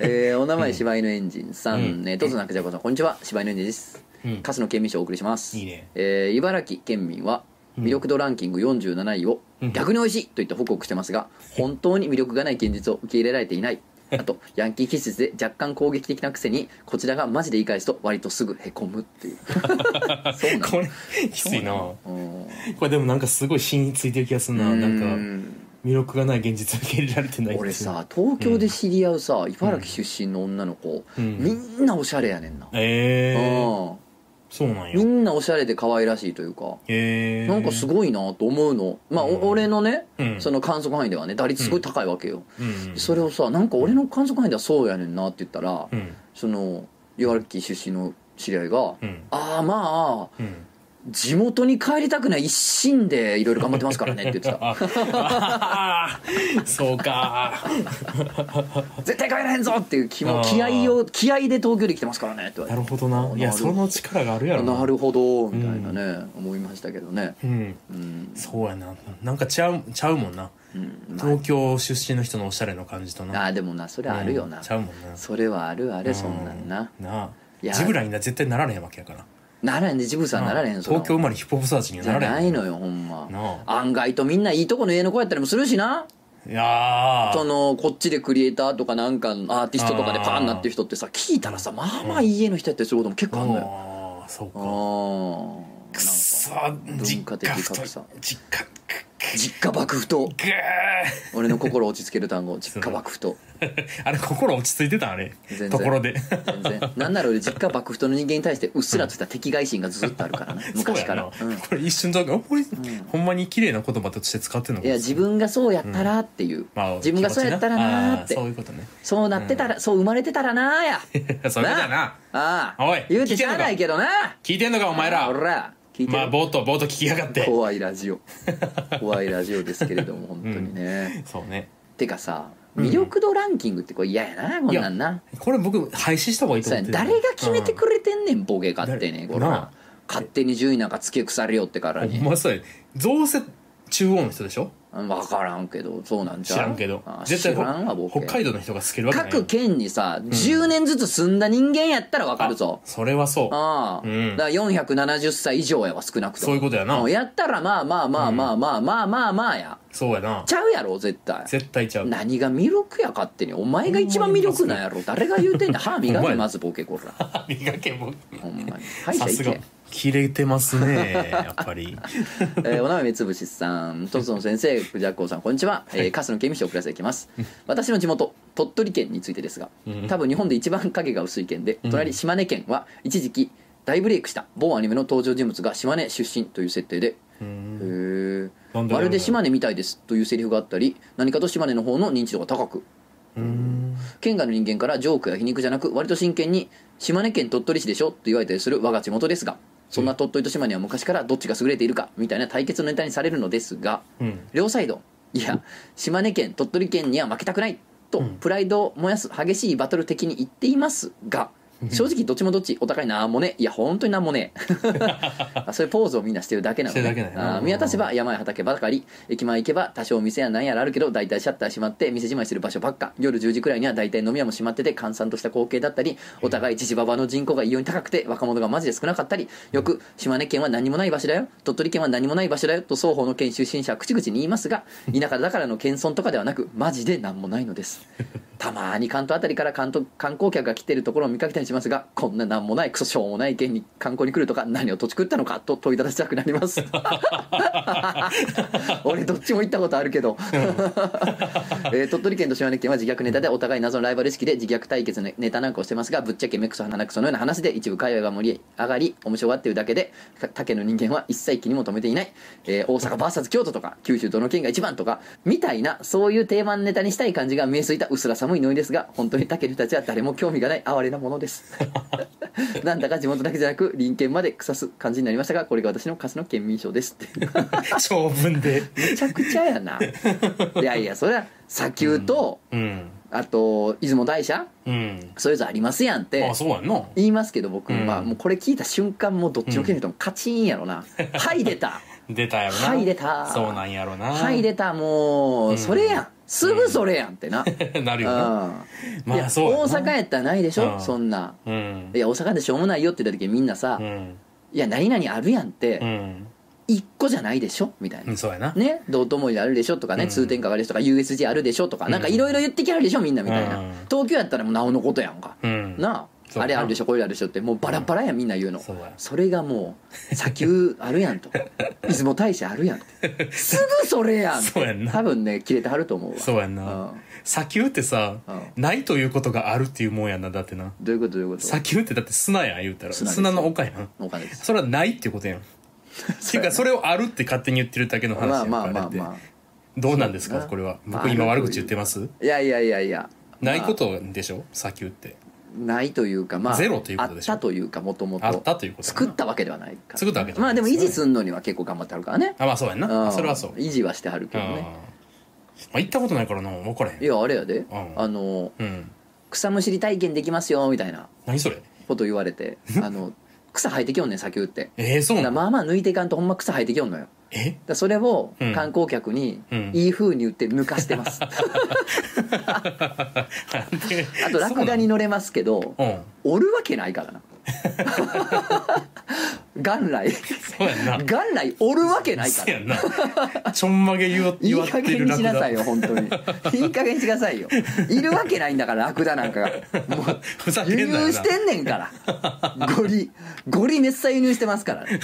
えー、お名前柴犬エンジンさん、とつなくじゃこさんこんにちは、柴犬エンジンです。春日の県民賞をお送りします。いいね。えー、茨城県民は魅力度ランキングよんじゅうなないを逆に美味しいといって報告してますが、本当に魅力がない現実を受け入れられていない。あとヤンキー気質で若干攻撃的なくせに、こちらがマジで言い返すと割とすぐへこむっていうそうなのこれきついな。これでもなんかすごい芯についてる気がするな。なんか魅力がない現実を受け入れられてないっていう。俺さ東京で知り合うさ、うん、茨城出身の女の子、うん、みんなおしゃれやねんな。へえー、そうなんや。みんなおしゃれで可愛らしいというか、へー、なんかすごいなと思うの。まあ、うん、俺のね、うん、その観測範囲ではね、打率すごい高いわけよ、うんうん、それをさ、なんか俺の観測範囲ではそうやねんなって言ったら、うん、その茨城出身の知り合いが、うん、ああまあ、うん地元に帰りたくない一心でいろいろ頑張ってますからねって言ってたそうか絶対帰らへんぞっていう気も気合を気合で東京で来てますからねって言われて、なるほどな、いやその力があるやろな、なるほどみたいなね、うん、思いましたけどね、うん、うん、そうやな、なんかちゃう、ちゃうもんな、うん、東京出身の人のおしゃれの感じとな、あでもなそれあるよな、うん、ちゃうもんな、それはあるあれ、そんなんな、うん、なジブラにな絶対なられへんわけやからならへんで、ジブさんなられへん、東京生まれヒップホップサーチにはなられへん、ないのよほんま、案外とみんないいとこの家の子やったりもするしな、いやそのこっちでクリエイターとかなんかアーティストとかでパーンなってる人ってさ、聞いたらさまあまあいい家の人やったりすることも結構あんのよ、ああそうか、あくっそ文化的格差、実家実家爆太、俺の心落ち着ける単語、実家爆太あれ心落ち着いてたあれところで全然なんなら俺実家爆太の人間に対してうっすらとした敵外心がずっとあるからね昔から、うん、これ一瞬だけ、うん、ほんまに綺麗な言葉として使ってんのか、いや自分がそうやったらっていう、うんまあ、自分がそうやったらなーって、そういうことね、そうなってたら、うん、そう生まれてたらなーやそういうことやな、ああおい言うてしゃあないけどな、聞いてんのかお前ら、おらまあボートボート聞きやがって、怖いラジオ怖いラジオですけれども本当にね、うん、そうね、てかさ魅力度ランキングってこれ嫌やな、こんなんな、これ僕廃止した方がいいと思ってる、誰が決めてくれてんねん、うん、ボケ勝手にこれな、勝手に順位なんかつけ腐れよってからに、まさにどうせ中央の人でしょ、分からんけどそうなんちゃう、知らんけど、ああ絶対知らんわ、北海道の人がつけるわけない、各県にさじゅうねんずつ住んだ人間やったら分かるぞ、うん、それはそう、ああ、うん、だからよんひゃくななじゅっさい以上やわ少なくとも、そういうことやな、やったらまあまあまあまあまあまあまあまあや、そうやな、ちゃうやろ絶対、絶対ちゃう、何が魅力や勝手に、お前が一番魅力なんやろ、誰が言うてんだ歯磨けまずボケこら歯磨けボケほんまに、はいさすが切れてますねやっぱり、えー、おなめめつぶしさん、とつの先生、クジャッコウさんこんにちは、えー、カスの刑務所を送らせていきます私の地元鳥取県についてですが、多分日本で一番影が薄い県で、隣島根県は一時期大ブレイクした某アニメの登場人物が島根出身という設定で、うーん、へー、まるで島根みたいですというセリフがあったり、何かと島根の方の認知度が高く、うーん、県外の人間からジョークや皮肉じゃなく割と真剣に島根県鳥取市でしょと言われたりする我が地元ですが、そんな鳥取と島には昔からどっちが優れているかみたいな対決のネタにされるのですが、うん、両サイドいや島根県鳥取県には負けたくないとプライドを燃やす激しいバトル的に言っていますが、正直どっちもどっちお互いなんもね、いや本当になんもねそういうポーズをみんなしてるだけなので、あ見渡せば山や畑ばかり、駅前行けば多少店やなんやらあるけど大体シャッター閉まって店じまいしてる場所ばっか、夜じゅうじくらいには大体飲み屋も閉まってて閑散とした光景だったり、お互いジジババの人口が異様に高くて若者がマジで少なかったり、よく島根県は何もない場所だよ鳥取県は何もない場所だよと双方の県出身者は口々に言いますが、田舎だからの謙遜とかではなくマジで何もないのですたまに関東あたりから関東観光客が来てるところを見かけたりしますが、こんななんもないクソしょうもない県に観光に来るとか何を土地食ったのかと問いただしたくなります俺どっちも行ったことあるけどえ鳥取県と島根県は自虐ネタでお互い謎のライバル意識で自虐対決のネタなんかをしてますが、ぶっちゃけ目くそ鼻くそのような話で一部会話が盛り上がり面白がってるだけで、他県の人間は一切気にも留めていない、えー、大阪 ブイエス 京都とか九州どの県が一番とかみたいな、そういう定番ネタにしたい感じが見えすぎた薄らさ寒いのいですが、本当に他県たちは誰も興味がない哀れなものですなんだか地元だけじゃなく隣県まで腐す感じになりましたが、これが私のカスの県民賞ですって長文でめちゃくちゃやないやいやそれは砂丘と、うんうん、あと出雲大社、うん、それぞれありますやんって言いますけど、僕はもうこれ聞いた瞬間もうどっちの県の人もカチンやろな、うん、はい出た出たやろな、はい出た、そうなんやろな、はい出た、もう、うん、それやんすぐそれやんってな、うん、なるよな、まあそう大阪やったらないでしょ、うん、そんな、うん、いや大阪でしょうもないよって言った時みんなさ、うん、いや何々あるやんって、うんいっこじゃないでしょみたいな、うん、そうやなね、道頓堀あるでしょとかね、うん、通天閣あるでしょとか ユーエスジェー あるでしょとか、うん、なんかいろいろ言ってきはるでしょみんなみたいな、うん、東京やったらもうなおのことやんか、うん、なああれあるでしょこれあるでしょってもうバラバラやみんな言うの、うん、そ, うそれがもう砂丘あるやんと出雲大社あるやんってすぐそれやんそうやんな多分ね切れてはると思うわ。そうやんな、うん、砂丘ってさ、うん、ないということがあるっていうもんやんな。だってなどういうことどういうこと砂丘ってだって砂やん言うたら 砂, 砂の丘やん丘です。それはないっていうことやんっていうかそれをあるって勝手に言ってるだけの話やんから、まあまあまあまあ、どうなんですかこれは。僕今悪口言ってます？いやいやいやいや、まあ、ないことでしょ砂丘って。ないというか、まあ、ゼロということでしょ。あったというかもともと作ったわけではないから。作ったわけではないですね。まあでも維持するのには結構頑張ってはるからね。あ、まあそうやんな、うん、それはそう維持はしてはるけどね。まあ行ったことないからな分からへん。いやあれやで、うん、あの、うん、草むしり体験できますよみたいな。何それこと言われてあの草生えてきよんねん砂丘ってえー、そうなの。まあまあ抜いていかんとほんま草生えてきよんのよ。えだそれを観光客にいい風に売って抜かしてます、うんうん、あとラクダに乗れますけど、うん、おるわけないからな元来そうやんな元来おるわけないからそうやんなちょんまげ言わってるラクダいい加減にしなさいよ本当にいい加減にしなさいよ。いるわけないんだからラクダなんかがもう輸入してんねんからゴリゴリめっさ輸入してますから、ね、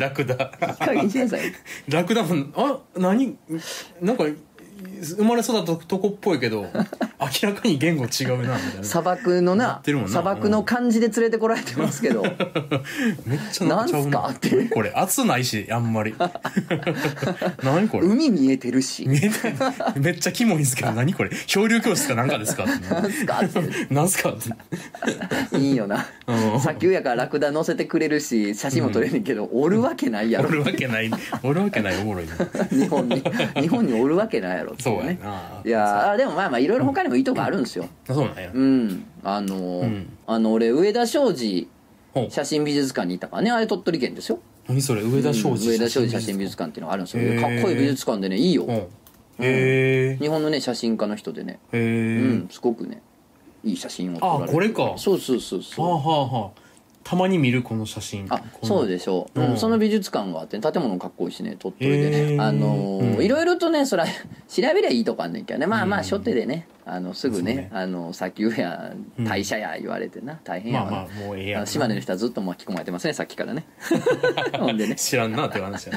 ラクダいい加減にしなさいよラクダもあ何なんか生まれ育ったとこっぽいけど明らかに言語違うなみたいな砂漠の な, な砂漠の感じで連れてこられてますけどめっちゃなんすかってこれ暑ないしあんまり何これ海見えてるし見えてめっちゃキモいんですけど何これ漂流教室かなんかですかなんすかってなんすかっていいよな砂丘やからラクダ乗せてくれるし写真も撮れるけど、うん、おるわけないやろおるわけないおるわけないおもろいな日本に日本におるわけないやろっていうね。そうやないやでもまあまあいろいろ他にもいいとこあるんですよ、うん、そうなんや、うん、あの、うん、あの俺上田昌司写真美術館にいたからね。あれ鳥取県ですよ。何それ上田昌司、うん、上田昌司写真美術館っていうのがあるんですよ。かっこいい美術館でねいいよ、うんへうん、日本のね写真家の人でねへ、うん、すごくねいい写真を撮られて。あこれかそうそうそうそう、はあはあはあ、たまに見るこの写真。あそうでしょう、うん、その美術館があって建物かっこいいしね鳥取でね、あのーうん、いろいろとねそら調べりゃいいとこあんねんけどねまあまあ初手でねあのすぐ ね, ねあの砂丘や大社や言われてな、うん、大変やわ、まあまあもうええやん。島根の人はずっと巻き込まれてますねさっきからねほんでね知らんなって話や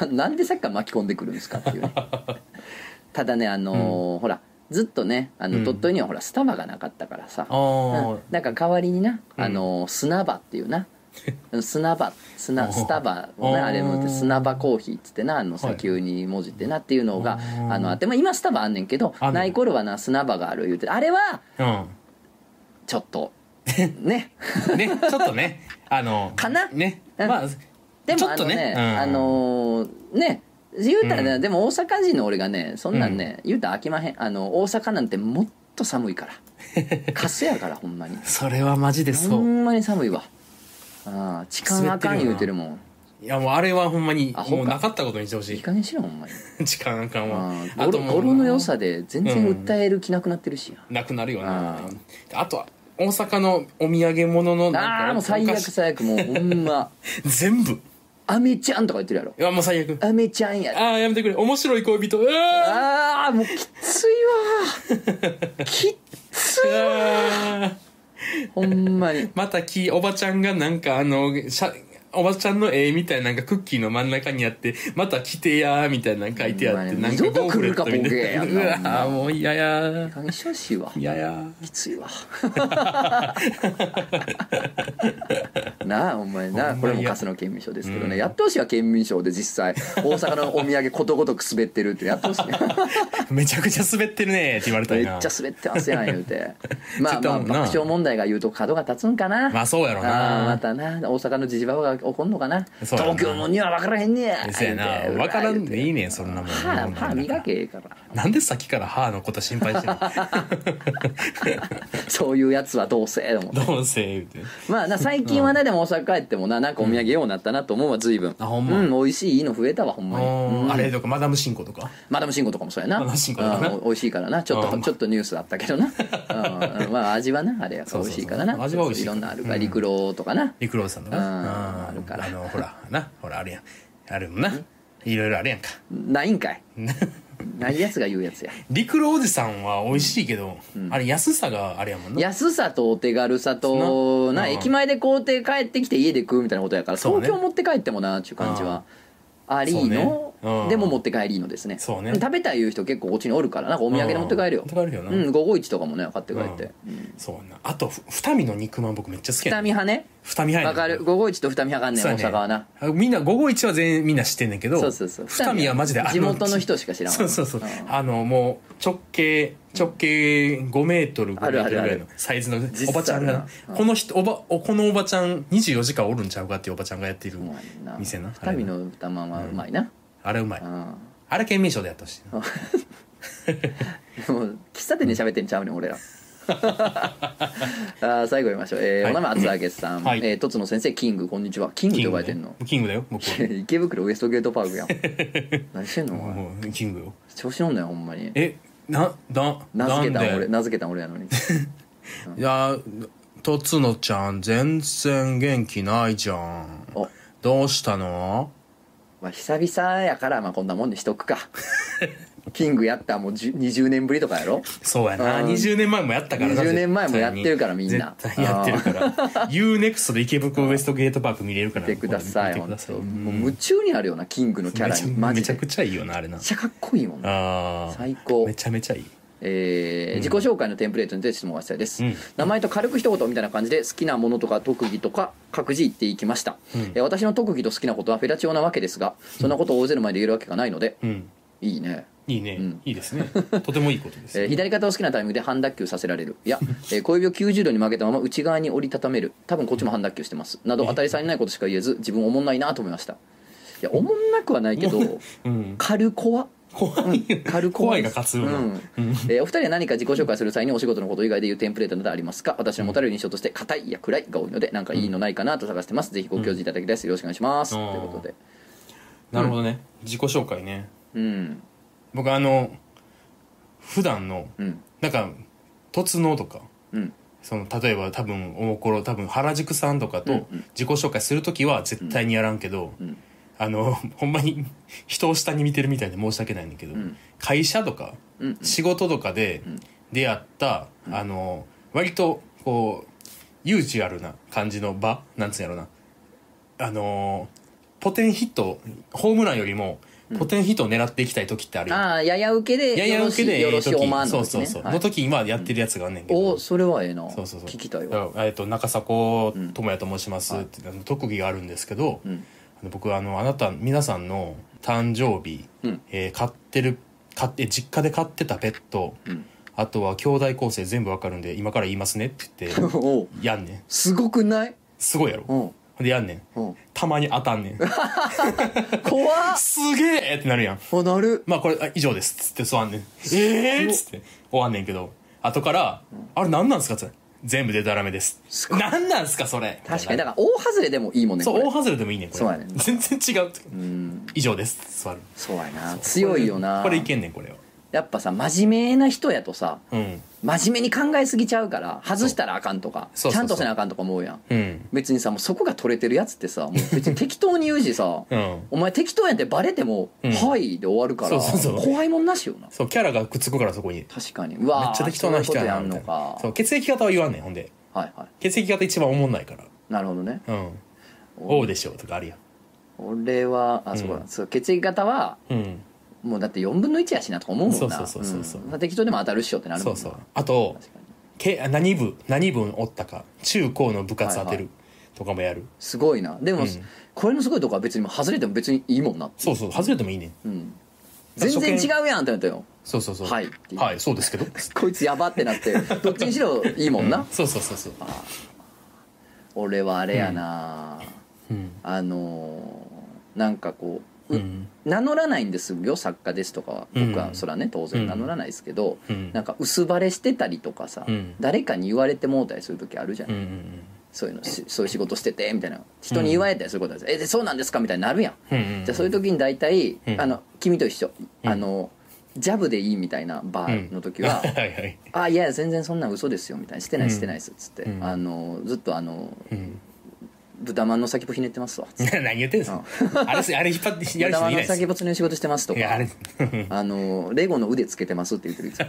な な, なんでさっきから巻き込んでくるんですかっていう、ね、ただねあのーうん、ほらずっとねあの鳥取にはほらスタバがなかったからさ、うん、なんか代わりにな、うん、あの砂場っていうな砂場砂スタバをねあれも砂場コーヒーっつってなあの砂丘に文字ってなっていうのが、はい、あのあって、まあ、今スタバあんねんけどない頃はな砂場がある言うてあれは、うん、ちょっとねねちょっとねあのかなねまあでもあのね、うん、あのー、ね言うたらね、うん、でも大阪人の俺がねそんなんね、うん、言うたら飽きまへん。あの大阪なんてもっと寒いからカスやからほんまにそれはマジでそうほんまに寒いわ。ああ痴漢あかん言うてるもん。いやもうあれはほんまにもうなかったことにしてほしい。いい加減しろほんまに痴漢あかんはあともう泥の良さで全然訴える気なくなってるし、うん、なくなるよな。 あ, あとは大阪のお土産物のなんかあもう最悪最悪もうほんま全部アメちゃんとか言ってるやろ。いやもう最悪アメちゃんや。ああやめてくれ面白い恋人。ああもうきついわきついわほんまにまたきおばちゃんがなんかあのしゃおばちゃんの絵みたいななんかクッキーの真ん中にあってまた来てやみたいな書いてあって、うんまあね、なんかゴーフレットみたいな。うわもう嫌やいかにしよしいわ嫌やきついわなあお前なこれもカスの県民賞ですけどね、うん、やってほしいわ県民賞で実際大阪のお土産ことごとく滑ってるってやってほしいめちゃくちゃ滑ってるねって言われたいなめっちゃ滑ってますやん言うてまあまあ爆笑問題が言うと角が立つんかな。まあそうやろな。あまたな大阪のジジババが起こんのかな。東京もんには分からへんねや。そうやな分からんでいいねんそんなもん。歯歯磨けえからなんでさっきから歯のこと心配してんのそういうやつはどうせもどうせ言うてまあな最近はねでも大阪帰ってもななんかお土産ようになったなと思うわ随分、うん、あほんま、うん、美味しいいいの増えたわほんまに、うん、あれとかマダムシンコとかマダムシンコとかもそうやな。マダムシンコだな美味しいからなちょっとちょっとニュースあったけどなあまあ味はなあれやから美味しいからな。そうそうそう味は美味しいいろんなあるから陸郎とかな陸郎さんとかああるからあのほらなほらあるやんあるもんないろいろあるやんかないんかいないやつが言うやつや。陸路おじさんは美味しいけど、うん、あれ安さがあれやもんな。安さとお手軽さとな、うん、駅前で買うて帰ってきて家で食うみたいなことやから、ね、東京持って帰ってもなっていう感じはありの、ね、でも持って帰りのです ね, ね食べたいいう人結構こっちにおるから、なんかお土産で持って帰るよ。ごごいちとかもね買って帰って、うん、そうな。あと二見の肉まん僕めっちゃ好きやね。二見派ね。二見派わかる。ごごいちと二見派がんねん、大阪はな。みんなごごいちは全員みんな知ってんねんけど、そうそうそう、二見はマジであの地元の人しか知らん。そうそうそう、あのもう直径直径ごメートルごメートルぐらいのサイズのおばちゃんが、この人おばこのおばちゃんにじゅうよじかんおるんちゃうかっていうおばちゃんがやってる店な。二見の豚まんはうまいな。あれうまい。あれ県民賞でやったし。もう喫茶店で喋ってんちゃうねん俺ら。あ、最後言いましょう。えーはい、お名前厚揚げさん、はい、えー、とつの先生、キング、こんにちは。キングって呼ばれてんの？キングだよ僕は。池袋ウエストゲートパークやん。何してんのお前。キングよ。調子乗んなよほんまに。え、なだ名付けた俺、名付けた俺やのに。いや、とつのちゃん全然元気ないじゃん。どうしたの？まあ久々やから、まあこんなもんにしとくか。キングやったらもうにじゅうねんぶりとかやろ。そうやな、にじゅうねんまえもやったからな。にじゅうねんまえもやってるからみんな絶対やってるから。 ユーネクスト で池袋ウエストゲートパーク見れるから見てください。もう夢中になるようなキングのキャラにマジでめちゃくちゃいいよな。あれなめっちゃかっこいいもんな。最高。めちゃめちゃいい。えー、自己紹介のテンプレートについて質問がしたいです、うん、名前と軽く一言みたいな感じで好きなものとか特技とか各自言っていきました、うん、えー、私の特技と好きなことはフェラチオなわけですが、そんなことを大勢の前で言えるわけがないので、うん、いいねいいね、うん、いいですね。とてもいいことです、ね。えー、左肩を好きなタイミングで半脱臼させられる、いや、えー、小指をきゅうじゅうどに曲げたまま内側に折りたためる、多分こっちも半脱臼してますなど、当たり障りないことしか言えず自分おもんないなと思いました。いやおもんなくはないけど、うん、軽こわ怖い、うん、軽怖いが勝つ、うん。えー、お二人は何か自己紹介する際にお仕事のこと以外でいうテンプレートなどありますか？私の持たれる印象として硬いや暗いが多いので、なんかいいのないかなと探してます。ぜひご教示いただきたいです、よろしくお願いします、うん、ということで。なるほどね、うん、自己紹介ね。うん、僕あの普段の、うん、なんか突能とか、うん、その例えば多分おもころ多分原宿さんとかと自己紹介するときは絶対にやらんけど、うんうんうん、あのほんまに人を下に見てるみたいで申し訳ないんだけど、うん、会社とか、うん、仕事とかで出会った、うん、あの割とこうユージュアルな感じの場なんつうんやろな、あのポテンヒットホームランよりもポテンヒットを狙っていきたい時ってあるよ、うん、ああやや受けでやや受けでよろしいおまんの時ね、そうそうそう、はい、の時今やってるやつがあんねんけど、うん、おそれはええな。そうそうそう聞きたいわ。えっと中迫智也と申します、うん、って特技があるんですけど、うん、僕は あのあなた皆さんの誕生日、うん、えー、飼ってる飼って実家で飼ってたペット、うん、あとは兄弟構成全部わかるんで今から言いますねって言ってやんねん。すごくない？すごいやろ。でやんねん。たまに当たんねん。怖っ。すげえってなるやん。あなる。まあこれあ以上ですっつって座んねん。ええー、っつって終わんねんけど、後からあれ何なんですかって。全部でだらめです。なんなんすかそれ。確かにだから大外れでもいいもんね。そう大外れでもいいねこれ。そうやね。全然違う。うん。以上です。座る。そうやな。強いよな。これいけんねんこれは。やっぱさ真面目な人やとさ、うん、真面目に考えすぎちゃうから外したらあかんとかちゃんとせなあかんとか思うやん、うん、別にさもうそこが取れてるやつってさもう別に適当に言うしさ、うん、お前適当やんってバレても、うん、はいで終わるから怖いもんなしよな。そうキャラがくっつくからそこに。確かにうわめっちゃ適当な人やなみたいな。そう血液型は言わんねんほんで、はいはい、血液型一番おもんないから。なるほどね。うんおうでしょとかあるやん。俺はあ、うん、そうかそう血液型は、うんもうだってよんぶんのいちやしなとか思うもんな。適当でも当たるっしょってなるもんな。そうそうあとけ何部何分おったか中高の部活当てる、はいはい、とかもやる。すごいな。でも、うん、これのすごいとこは別に外れても別にいいもんな。そうそう外れてもいいね、うん、全然違うやんってなったよ。そうそうそうはいっていう、はい、そうですけどこいつやばってなってどっちにしろいいもんな、うん、そうそうそうそうあ俺はあれやな、うんうん、あのー、なんかこううん、名乗らないんですよ作家ですとかは。僕はそらね当然名乗らないですけど、うん、なんか薄バレしてたりとかさ、うん、誰かに言われてもうたりする時あるじゃない、うんうん、そういうのそういう仕事しててみたいな人に言われたりすることある、うん、えそうなんですかみたいになるやん、うんうん、じゃあそういう時に大体、うん、あの君と一緒、うん、あのジャブでいいみたいなバーの時は、うん、はいはい、あいや全然そんな嘘ですよみたいなしてないしてないですっつって、うん、あのずっとあの、うん豚まんの先っぽひねってますと。何言ってんすか、うん、あれあれ引っ張ってやる人いないです。豚まんの先っぽつねる仕事してますとか、いやあれあのレゴの腕つけてますって言ってるいつも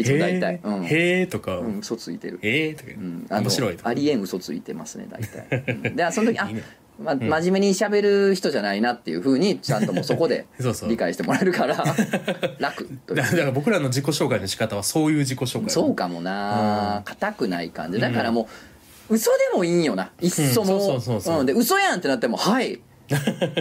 いつも大体、うん、へーとか、うん、嘘ついてる、へーとか、うん、あの面白いとかありえん嘘ついてますね大体、うん、でその時あいい、ね、まあ、真面目に喋る人じゃないなっていう風にちゃんともうそこで理解してもらえるから楽という。だから僕らの自己紹介の仕方はそういう自己紹介、そうかもな、硬くない感じだからもう嘘でもいいんよな、いっそもうで嘘やんってなってもはい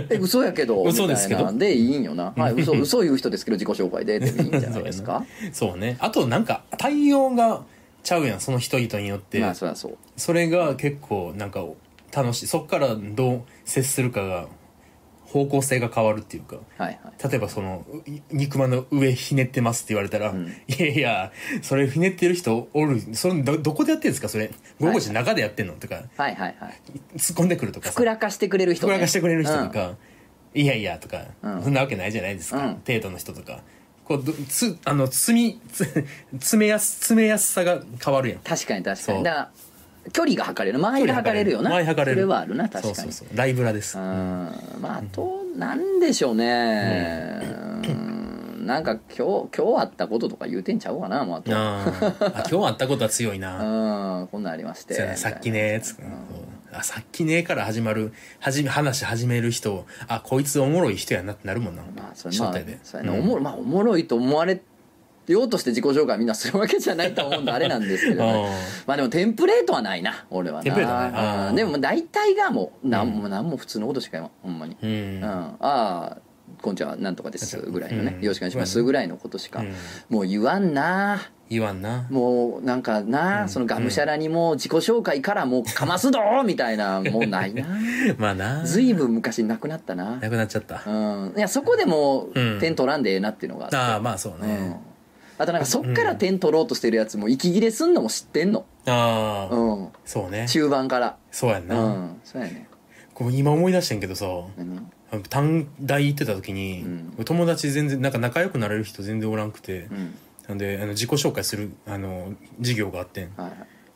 え嘘やけどみたいなんでいいんよな、はい、嘘嘘言う人ですけど自己紹介ででもいいんじゃないですかそうね、あとなんか対応がちゃうやんその人々によって、まあそりゃそう、それが結構なんか楽しい、そこからどう接するかが方向性が変わるっていうか、はいはい、例えばその肉まんの上ひねってますって言われたら、うん、いやいやそれひねってる人おる、それ ど, どこでやってるんですかそれ、午後時の中でやってんのとか、はいはいはい、突っ込んでくるとか、ふくらかしてくれる人、ね、ふくらかしてくれる人とか、うん、いやいやとか、うん、そんなわけないじゃないですか、うん、程度の人とかこうつあの積み詰めやす詰めやすさが変わるやん。確かに確かに、だから距離が測れる、間合いが測れるよな、間合い測れる、それはあるな確かに。そうそうそうライブラです。うん、まああとなんでしょうね。うん、なんか今日今日あったこととか言うてんちゃうかな、もうあと。ああ今日あったことは強いな。うんこんなんありまして。そうさっきねつ、うん、あさっきねから始まる始め話始める人、あこいつおもろい人やなってなるもんな。まあそれまあそれね、うん、おもろまあおもろいと思われ用として自己紹介みんなするわけじゃないと思うんであれなんですけど、ね、まあでもテンプレートはないな俺はな。テンプレートはない。でも大体がもう何も何も普通のことしか言わんほんまに、うんうん、ああこんちゃんはなんとかですぐらいのね、うん、よろしくお願いしますぐらいのことしか、うん、もう言わんな言わんな、もうなんかな、うん、そのがむしゃらにもう自己紹介からもうかますどーみたいなもうないなまあなずいぶん昔なくなったな、なくなっちゃった、うん、いやそこでもう点取らんでええなっていうのがあって、うん、あまあそうね、うん、あとなんかそっから点取ろうとしてるやつも息切れすんのも知ってんの、ああ、うん、そうね中盤から、そうやんな、うん、そうやね、こう今思い出してんけどさ、短大行ってた時に、うん、友達全然なんか仲良くなれる人全然おらんくて、うん、なんであの自己紹介するあの授業があってん、はいは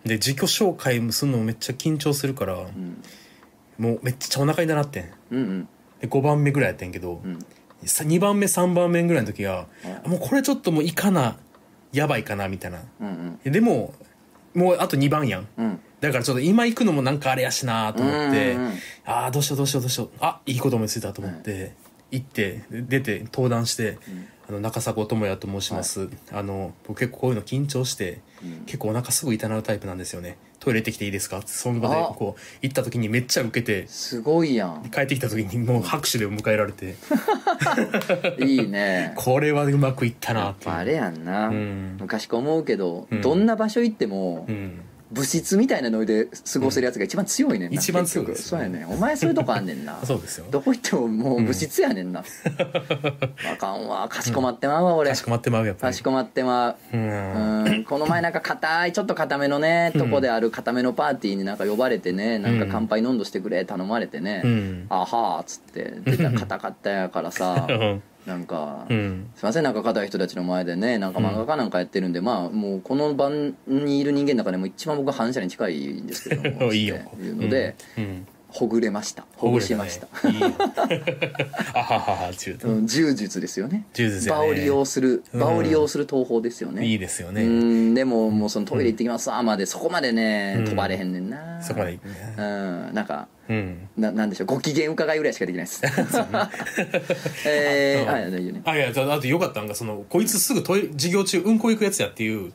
い、で自己紹介するのもめっちゃ緊張するから、うん、もうめっちゃお腹になってん、うんうん、でごばんめぐらいやってんけど、うん、にばんめさんばんめぐらいの時は、うん、もうこれちょっともういかなやばいかなみたいな、うんうん、でももうあとにばんやん、うん、だからちょっと今行くのもなんかあれやしなと思って、うんうんうん、ああどうしようどうしようどうしよう、あいいこと思いついたと思って、うん、行って出て登壇して、うん、あの中迫智也と申します、はい、あの僕結構こういうの緊張して、うん、結構お腹すぐ痛なるタイプなんですよね、トイレ行ってきていいですかってその場でこう行った時にめっちゃウケて、すごいやん、帰ってきた時にもう拍手で迎えられていいねこれはうまくいったなって、あれやんな、うん、昔から思うけど、うん、どんな場所行っても、うん、部室みたいなノリで過ごせるやつが一番強いねんな、うん、一番強いです、ね、そうやねん、お前そういうとこあんねんなそうですよ、どこ行ってももう部室やねんな、うん、あかんわ、かしこまってまうわ俺、うん、かしこまってまうやっぱり、かしこまってまう、うんうん、この前なんか硬いちょっと硬めのねとこである硬めのパーティーになんか呼ばれてね、なんか乾杯飲んどしてくれ頼まれてね、うん、あはーっつって出た硬かったやからさなんか、うん、すいませんなんか硬い人たちの前でねなんか漫画家なんかやってるんで、うん、まあもうこの場にいる人間の中でも一番僕は反射に近いんですけどもいいよっていうので、うんうん、ほぐれました、ほぐしました、いいよあははは中途、うん、柔術ですよね、柔術やね、場を利用する、場を利用する投法ですよね、うん、いいですよね、うん、でももうそのトイレ行ってきます、うん、あまでそこまでね、うん、飛ばれへんねんな、そこまで行くね、うん、なんかうん、な, なんでしょう、ご機嫌伺いぐらいしかできないですえー、あ、うん、あいやだってよかったんがそのこいつすぐトイ授業中うんこ行くやつやっていう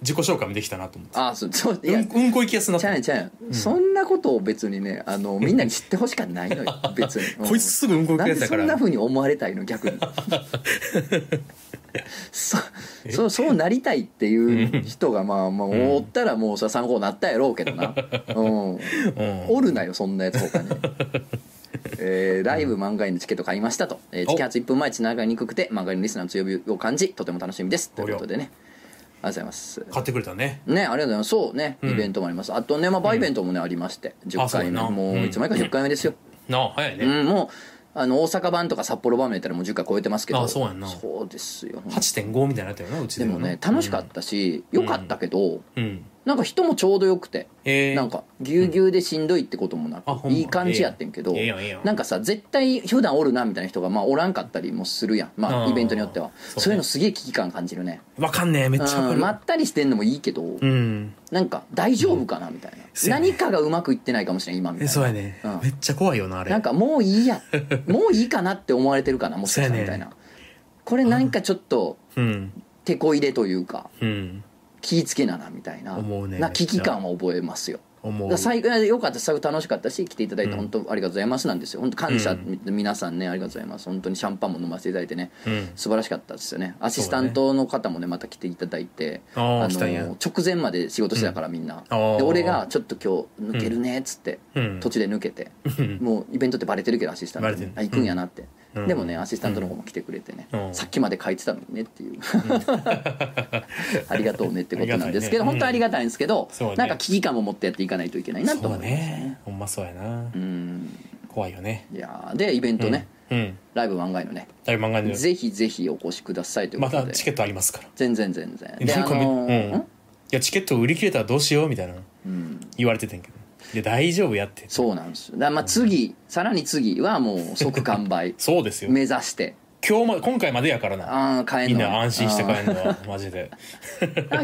自己紹介もできたなと思って、うん、あそうそう、いや、うん、うんこ行きやすなちゃうやんちゃうやん、うん、そんなことを別にねあのみんなに知ってほしかないのよ別に、うん、こいつすぐうんこ行くやつだからなんでそんな風に思われたいの逆にそ, そ, そうなりたいっていう人がまあまあおったらもうさ参考になったやろうけどな、うんうん、おるなよそんなやつ他にえー、ライブ漫画へのチケット買いましたと、えー、チケ発いっぷんまえつながりにくくて漫画へのリスナーの強みを感じとても楽しみですということでね、ありがとうございます。買ってくれたね。ね、ありがとうございます。そうね、うん、イベントもあります。あとね、まあ、バイベントもね、うん、ありましてじゅっかいめ、もういつまでかじゅっかいめですよ。なあ早いね。うん、もうあの大阪版とか札幌版みたいなもうじゅっかい超えてますけど、ああ そうやんな、そうですよ はちてんご みたいになったよなうちでもね、楽しかったし、うん、よかったけど、うんうん、なんか人もちょうどよくて、えー、なんかぎゅうぎゅうでしんどいってこともなく、うん、いい感じやってんけど、えー、なんかさ絶対普段おるなみたいな人がまあおらんかったりもするやん、まあ、イベントによってはそう、ね、そういうのすげえ危機感感じるね。わかんねえ、めっちゃ分かる、うん、まったりしてんのもいいけど、うん、なんか大丈夫かなみたいな、うん、何かがうまくいってないかもしれない今みたいな。そうやね、うん、めっちゃ怖いよなあれ。なんかもういいやもういいかなって思われてるかなもしかしたらみたいな、ね、これなんかちょっと手こ入れというか、うんうん、気ぃつけななみたいな、ね、な危機感を覚えますよ。思うだ最後よかった、最後楽しかったし来ていただいて本当ありがとうございますなんですよ。本当感謝、うん、皆さんねありがとうございます。本当にシャンパンも飲ませていただいてね、うん、素晴らしかったですよね。アシスタントの方もねまた来ていただいて、ね、あの直前まで仕事してたからみんな、うん、で俺がちょっと今日抜けるねっつって、うん、途中で抜けて、うん、もうイベントってバレてるけどアシスタントに行くんやなって、うん、でもねアシスタントの方も来てくれてね、うん、さっきまで書いてたのにねっていう、うん、ありがとうねってことなんですけど、ね、本当ありがたいんですけど、うん、なんか危機感も持ってやっていかないといけないなと思いますね。ほんまそうやな、うん、怖いよね。いやでイベントね、うんうん、ライブ番外のねライブ番外のぜひぜひお越しくださいということで。またチケットありますから。全然全然で、あのーうん、いやチケット売り切れたらどうしようみたいな、うん、言われてたんけどで大丈夫やってそうなんですよ。だまあ次、うん、さらに次はもう即完売そうですよ目指して今日ま今回までやからな。あ買えんのみんな安心して買えんのはマジで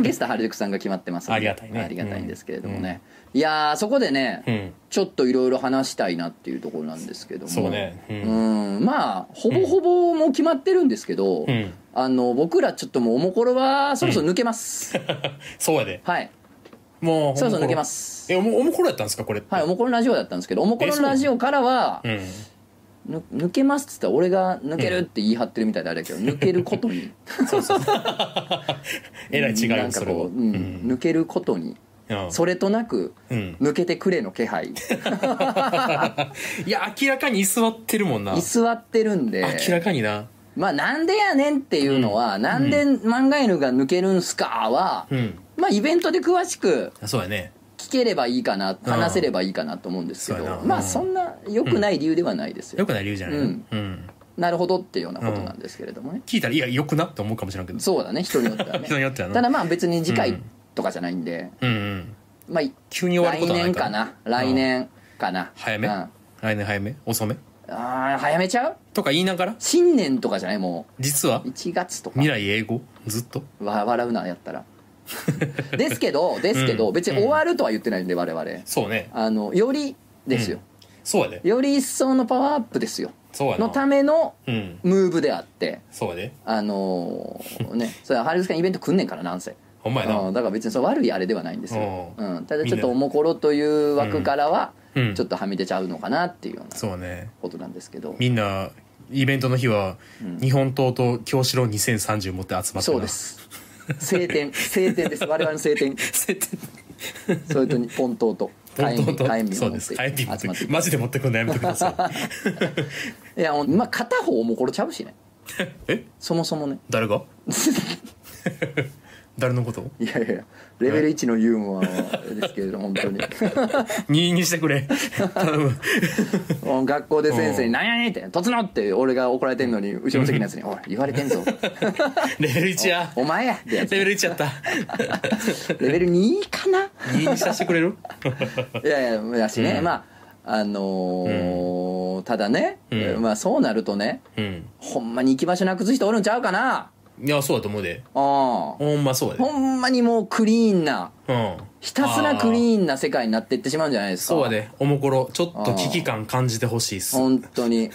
ゲストはるじゅくさんが決まってますのでありがたいね、ありがたいんですけれどもね、うん、いやそこでね、うん、ちょっといろいろ話したいなっていうところなんですけども、そうね、うん、うんまあほぼほぼもう決まってるんですけど、うん、あの僕らちょっともうおもころはそろそろ抜けます、うん、そうやで、はいもうそうそう抜けます。えおもおもころやったんですかこれって。はいおもころラジオだったんですけどおもころラジオからは、うん、ぬ抜けますっつったら俺が抜けるって言い張ってるみたいであれだけど、うん、抜けることにそうそうえらい違いなんかこう、うんうん、抜けることに、うん、それとなく、うん、抜けてくれの気配いや明らかに居座ってるもんな。居座ってるんで明らかにな。まあなんでやねんっていうのは、うん、なんで漫画犬が抜けるんすかは、うんまあ、イベントで詳しく聞ければいいかな話せればいいかなと思うんですけど、うん、まあそんな良くない理由ではないですよ、うん、良くない理由じゃない、うんうん、なるほどっていうようなことなんですけれどもね、うん、聞いたらいや良くなって思うかもしれないけどそうだね人によってはね人によってはただまあ別に次回とかじゃないんで、うんうんうん、まあ急に終わることはないから来年かな来年かな、うん、早め、うん、来年早め遅めあ早めちゃうとか言いながら新年とかじゃないもう実はいちがつとか未来英語ずっとわ笑うなやったらですけどですけど、うん、別に終わるとは言ってないんで我々そうねあのよりですよ、うん、そうやでより一層のパワーアップですよそうやのためのムーブであって、うん、そうやであのー、ねそれはハリウスカイイベント来んねんからなんせほんまやな、うん、だから別にその悪いあれではないんですよ、うん、ただちょっとおもころという枠からはちょっとはみ出ちゃうのかなっていうようなことなんですけど、うんね、みんなイベントの日は日本刀と京城にせんさんじゅう持って集まってなそうです晴天晴天です我々の晴天晴天それとにポントと火炎瓶を持って集まってマジで持ってくんのやめてくださいいやまあ片方もこれちゃうしねえそもそもね誰が誰のこといやいやレベルいちのユーモアですけれど本当にににしてくれ頼む学校で先生に何やねんってとつのって俺が怒られてんのに後ろの席のやつにおい言われてんぞレベルいちや お, お前やってやつレベルいちやったレベルにかなににさせてくれるいやいやだしね、うん、まああのーうん、ただね、うん、まあそうなるとね、うん、ほんまに行き場所なくす人おるんちゃうかないやそうだと思うであほんまそうだほんまにもうクリーンな、うん、ひたすらクリーンな世界になっていってしまうんじゃないですかそうだねおもころちょっと危機感感じてほしいっす本当に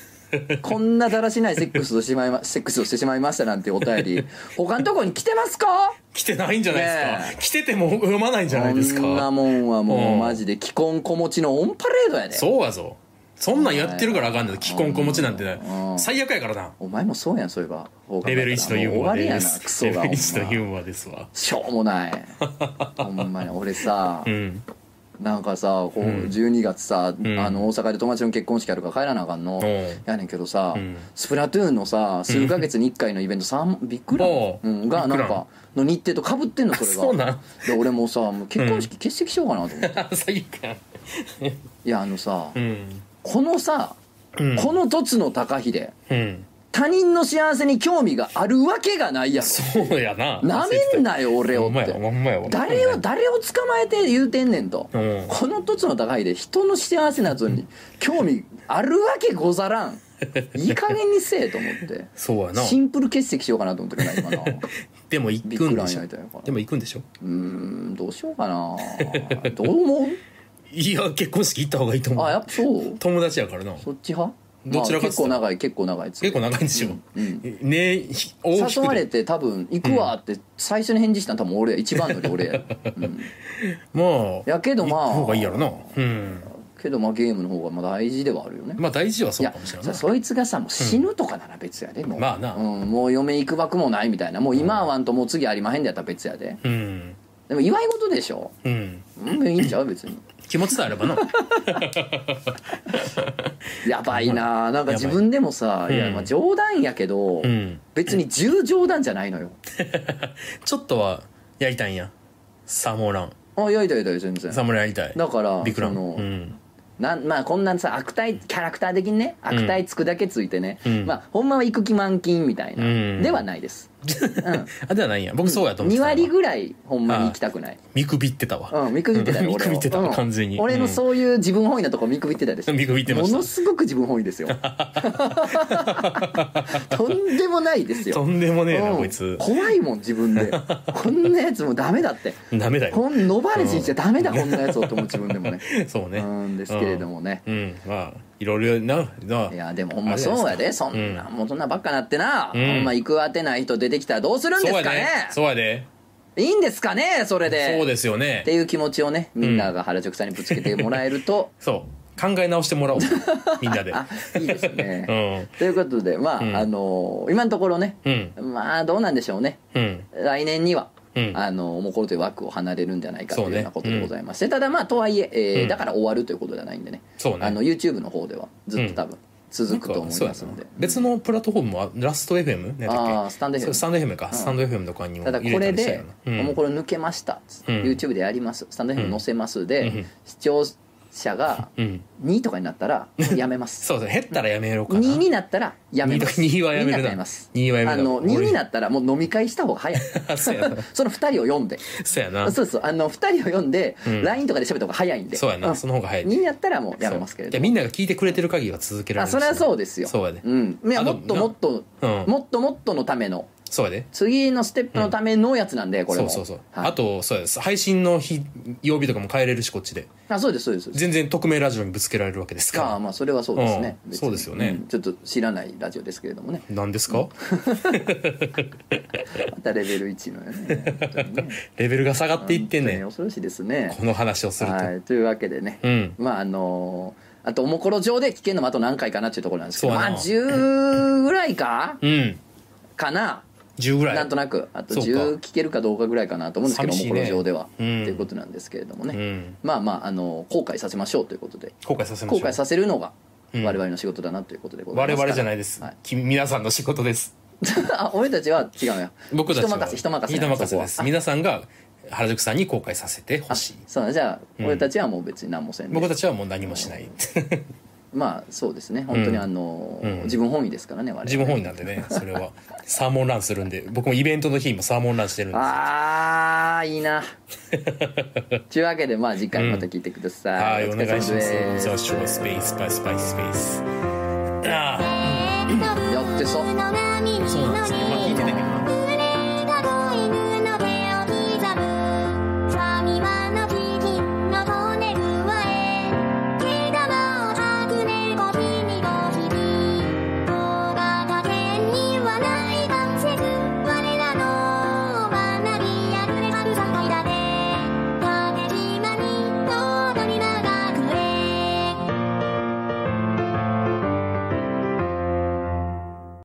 こんなだらしないセックスをしまいまセックスをしてしまいましたなんてお便り他のとこに来てますか来てないんじゃないですか、ね、来てても読まないんじゃないですかこんなもんはもうマジで既婚子持ちのオンパレードやでそうやぞそんなんやってるからあかんねん既婚子持ちなんて、ね、最悪やからなお前もそうやんそういえばレベルいちのユーモアですレベルいちのユーモアですわしょうもないほんまに俺さ、うん、なんかさこうじゅうにがつさ、うん、あの大阪で友達の結婚式あるから帰らなあかんの、うん、やねんけどさ、うん、スプラトゥーンのさ数ヶ月にいっかいのイベントさんビッグラン、うん、がなんかの日程とかぶってんのそれがそうなんで俺もさもう結婚式欠席しようかなと思って最悪やいやあのさ、うんこのさ、うん、この凸の高秀、うん、他人の幸せに興味があるわけがないやろ。そうやな。なめんなよ俺をって。誰を誰を捕まえて言うてんねんと、うん、この土地の高いで人の幸せなやつに興味あるわけござらんいい加減にせえと思ってそうやな。シンプル欠席しようかなと思ってないかなでも行くんでしょ。でも行くんでしょ。うーん、どうしようかなどう思う。いや結婚式行った方がいいと思う。あ、やっぱそう。友達やからな。そっち派。どちらかっつったら、まあ、結構長い結構長いっつって結構長いんですよ、うんうん、ねえ誘われて多分行くわって最初に返事したの多分俺や、一番乗り俺や、うん、まあやけどまあ行く方がいいやろな、うん、けどまあゲームの方がまあ大事ではあるよね。まあ大事はそうかもしれない。いやそいつがさもう死ぬとかなら別やで、うん、もうまあな、うん、もう嫁行くばくもないみたいな、もう今はわんともう次ありまへんでやったら別やで、うん、でも祝い事でしょ、うん、うん、いいんちゃう別に気持ちさえあればなやばいな。なんか自分でもさ、いやまあ冗談やけど、うん、別に重冗談じゃないのよちょっとはやりたいんやサモラン。あ、やりたいやりたい全然。サモランやりたい。だからビクラン、その、うんなんまあ、こんなんさ悪態キャラクター的にね悪態つくだけついてね、うんまあ、ほんまは行く気満勤みたいな、うん、ではないです、うん、あではないんや。僕そうやと思ってた。にわりぐらいほんまに行きたくない。見くびってたわ、うん、見くびってたよ見くびってた、うん、完全に俺のそういう自分本位なとこ見くびってたでしょ、うん、見くびってました。ものすごく自分本位ですよとんでもないですよ。とんでもねえな、うん、こいつ怖いもん自分でこんなやつもダメだってダメだよ。こん野放しにしちゃダメだ、うん、こんなやつをと思う自分でもねそうね、うんですけどけれどもね、うん、まあいろいろな、いやでもほんまそうやで、そんな、うん、もうそんなばっかなってな、うん、ほんま行く当てない人出てきたらどうするんですかね。そうやで。いいんですかねそれで。そうですよね。っていう気持ちをね、みんなが原宿さんにぶつけてもらえると、うん、そう考え直してもらおうみんなで。いいですね。うん、ということでまあ、うん、あのー、今のところね、うん、まあどうなんでしょうね。うん、来年には。うん、あのもうこれという枠を離れるんじゃないかというようなことでございまして、ねうん、ただまあとはいええーうん、だから終わるということではないんでね、そうねあの YouTube の方ではずっと多分続くと思いますので、うん、別のプラットフォームはラスト エフエム ねだっけスタンド エフエム スタンド エフエム か、うん、スタンド エフエム とかにも入れたりしたよな。ただこれで、うん、もうこれ抜けました、うん、YouTube でやりますスタンド エフエム 載せますで、うん、視聴者がにとかになったらやめますそうそう減ったらやめろかな。にになったらやめます。にはやめるな。にはやめます。にはやめるな。あのにになったらもう飲み会した方が早いそ, やそのふたりを読んでそうやなそうそうあのふたりを読んで、うん、ライン とかで喋った方が早いんでそうやな、うん、その方が早い。にになったらもうやめますけれども、いやみんなが聞いてくれてる限りは続けられる、ね、それはそうですよ。そうやで、うん、いやもっともっと、うん、もっともっとのためのそうやで次のステップのためのやつなんで、うん、これもそうそうそう、はい、あとそうです。配信の日曜日とかも変えれるしこっちで。あそうですそうです。全然匿名ラジオにぶつけられるわけですから。あまあそれはそうですね、うん、そうですよね、うん、ちょっと知らないラジオですけれどもね。何ですか、うん、またレベルいちのね、本当にねレベルが下がっていってんねん。恐ろしいですねこの話をすると、はい、というわけでね、うん、まああのーあとおもころ上で聞けるのもあと何回かなっていうところなんですけど、まあじゅうぐらいか、うん、かなじゅうぐらいなんとなくあとじゅう聞けるかどうかぐらいかなと思うんですけど、ね、もこの上ではと、うん、いうことなんですけれどもね、うん、まあまああの後悔させましょうということで後悔させましょう。後悔させるのが我々の仕事だなということでございますから、うん、我々じゃないです、はい、皆さんの仕事ですあ俺たちは違うよ僕たちは人任せ人任せ人任せです。皆さんが原宿さんに後悔させてほしい。そうじゃあ、うん、俺たちはもう別に何もせんで僕たちはもう何もしないまあそうですね本当にあの、うん、自分本位ですからね我々自分本位なんでねそれはサーモンランするんで僕もイベントの日もサーモンランしてるんですよ。ああいいなというわけでまあ次回また聞いてください、うん、はいお願いします。ザ・ショースペースパイスパイススペースああ、うん、やってそうそうなんですね。まあ聞いてないけどな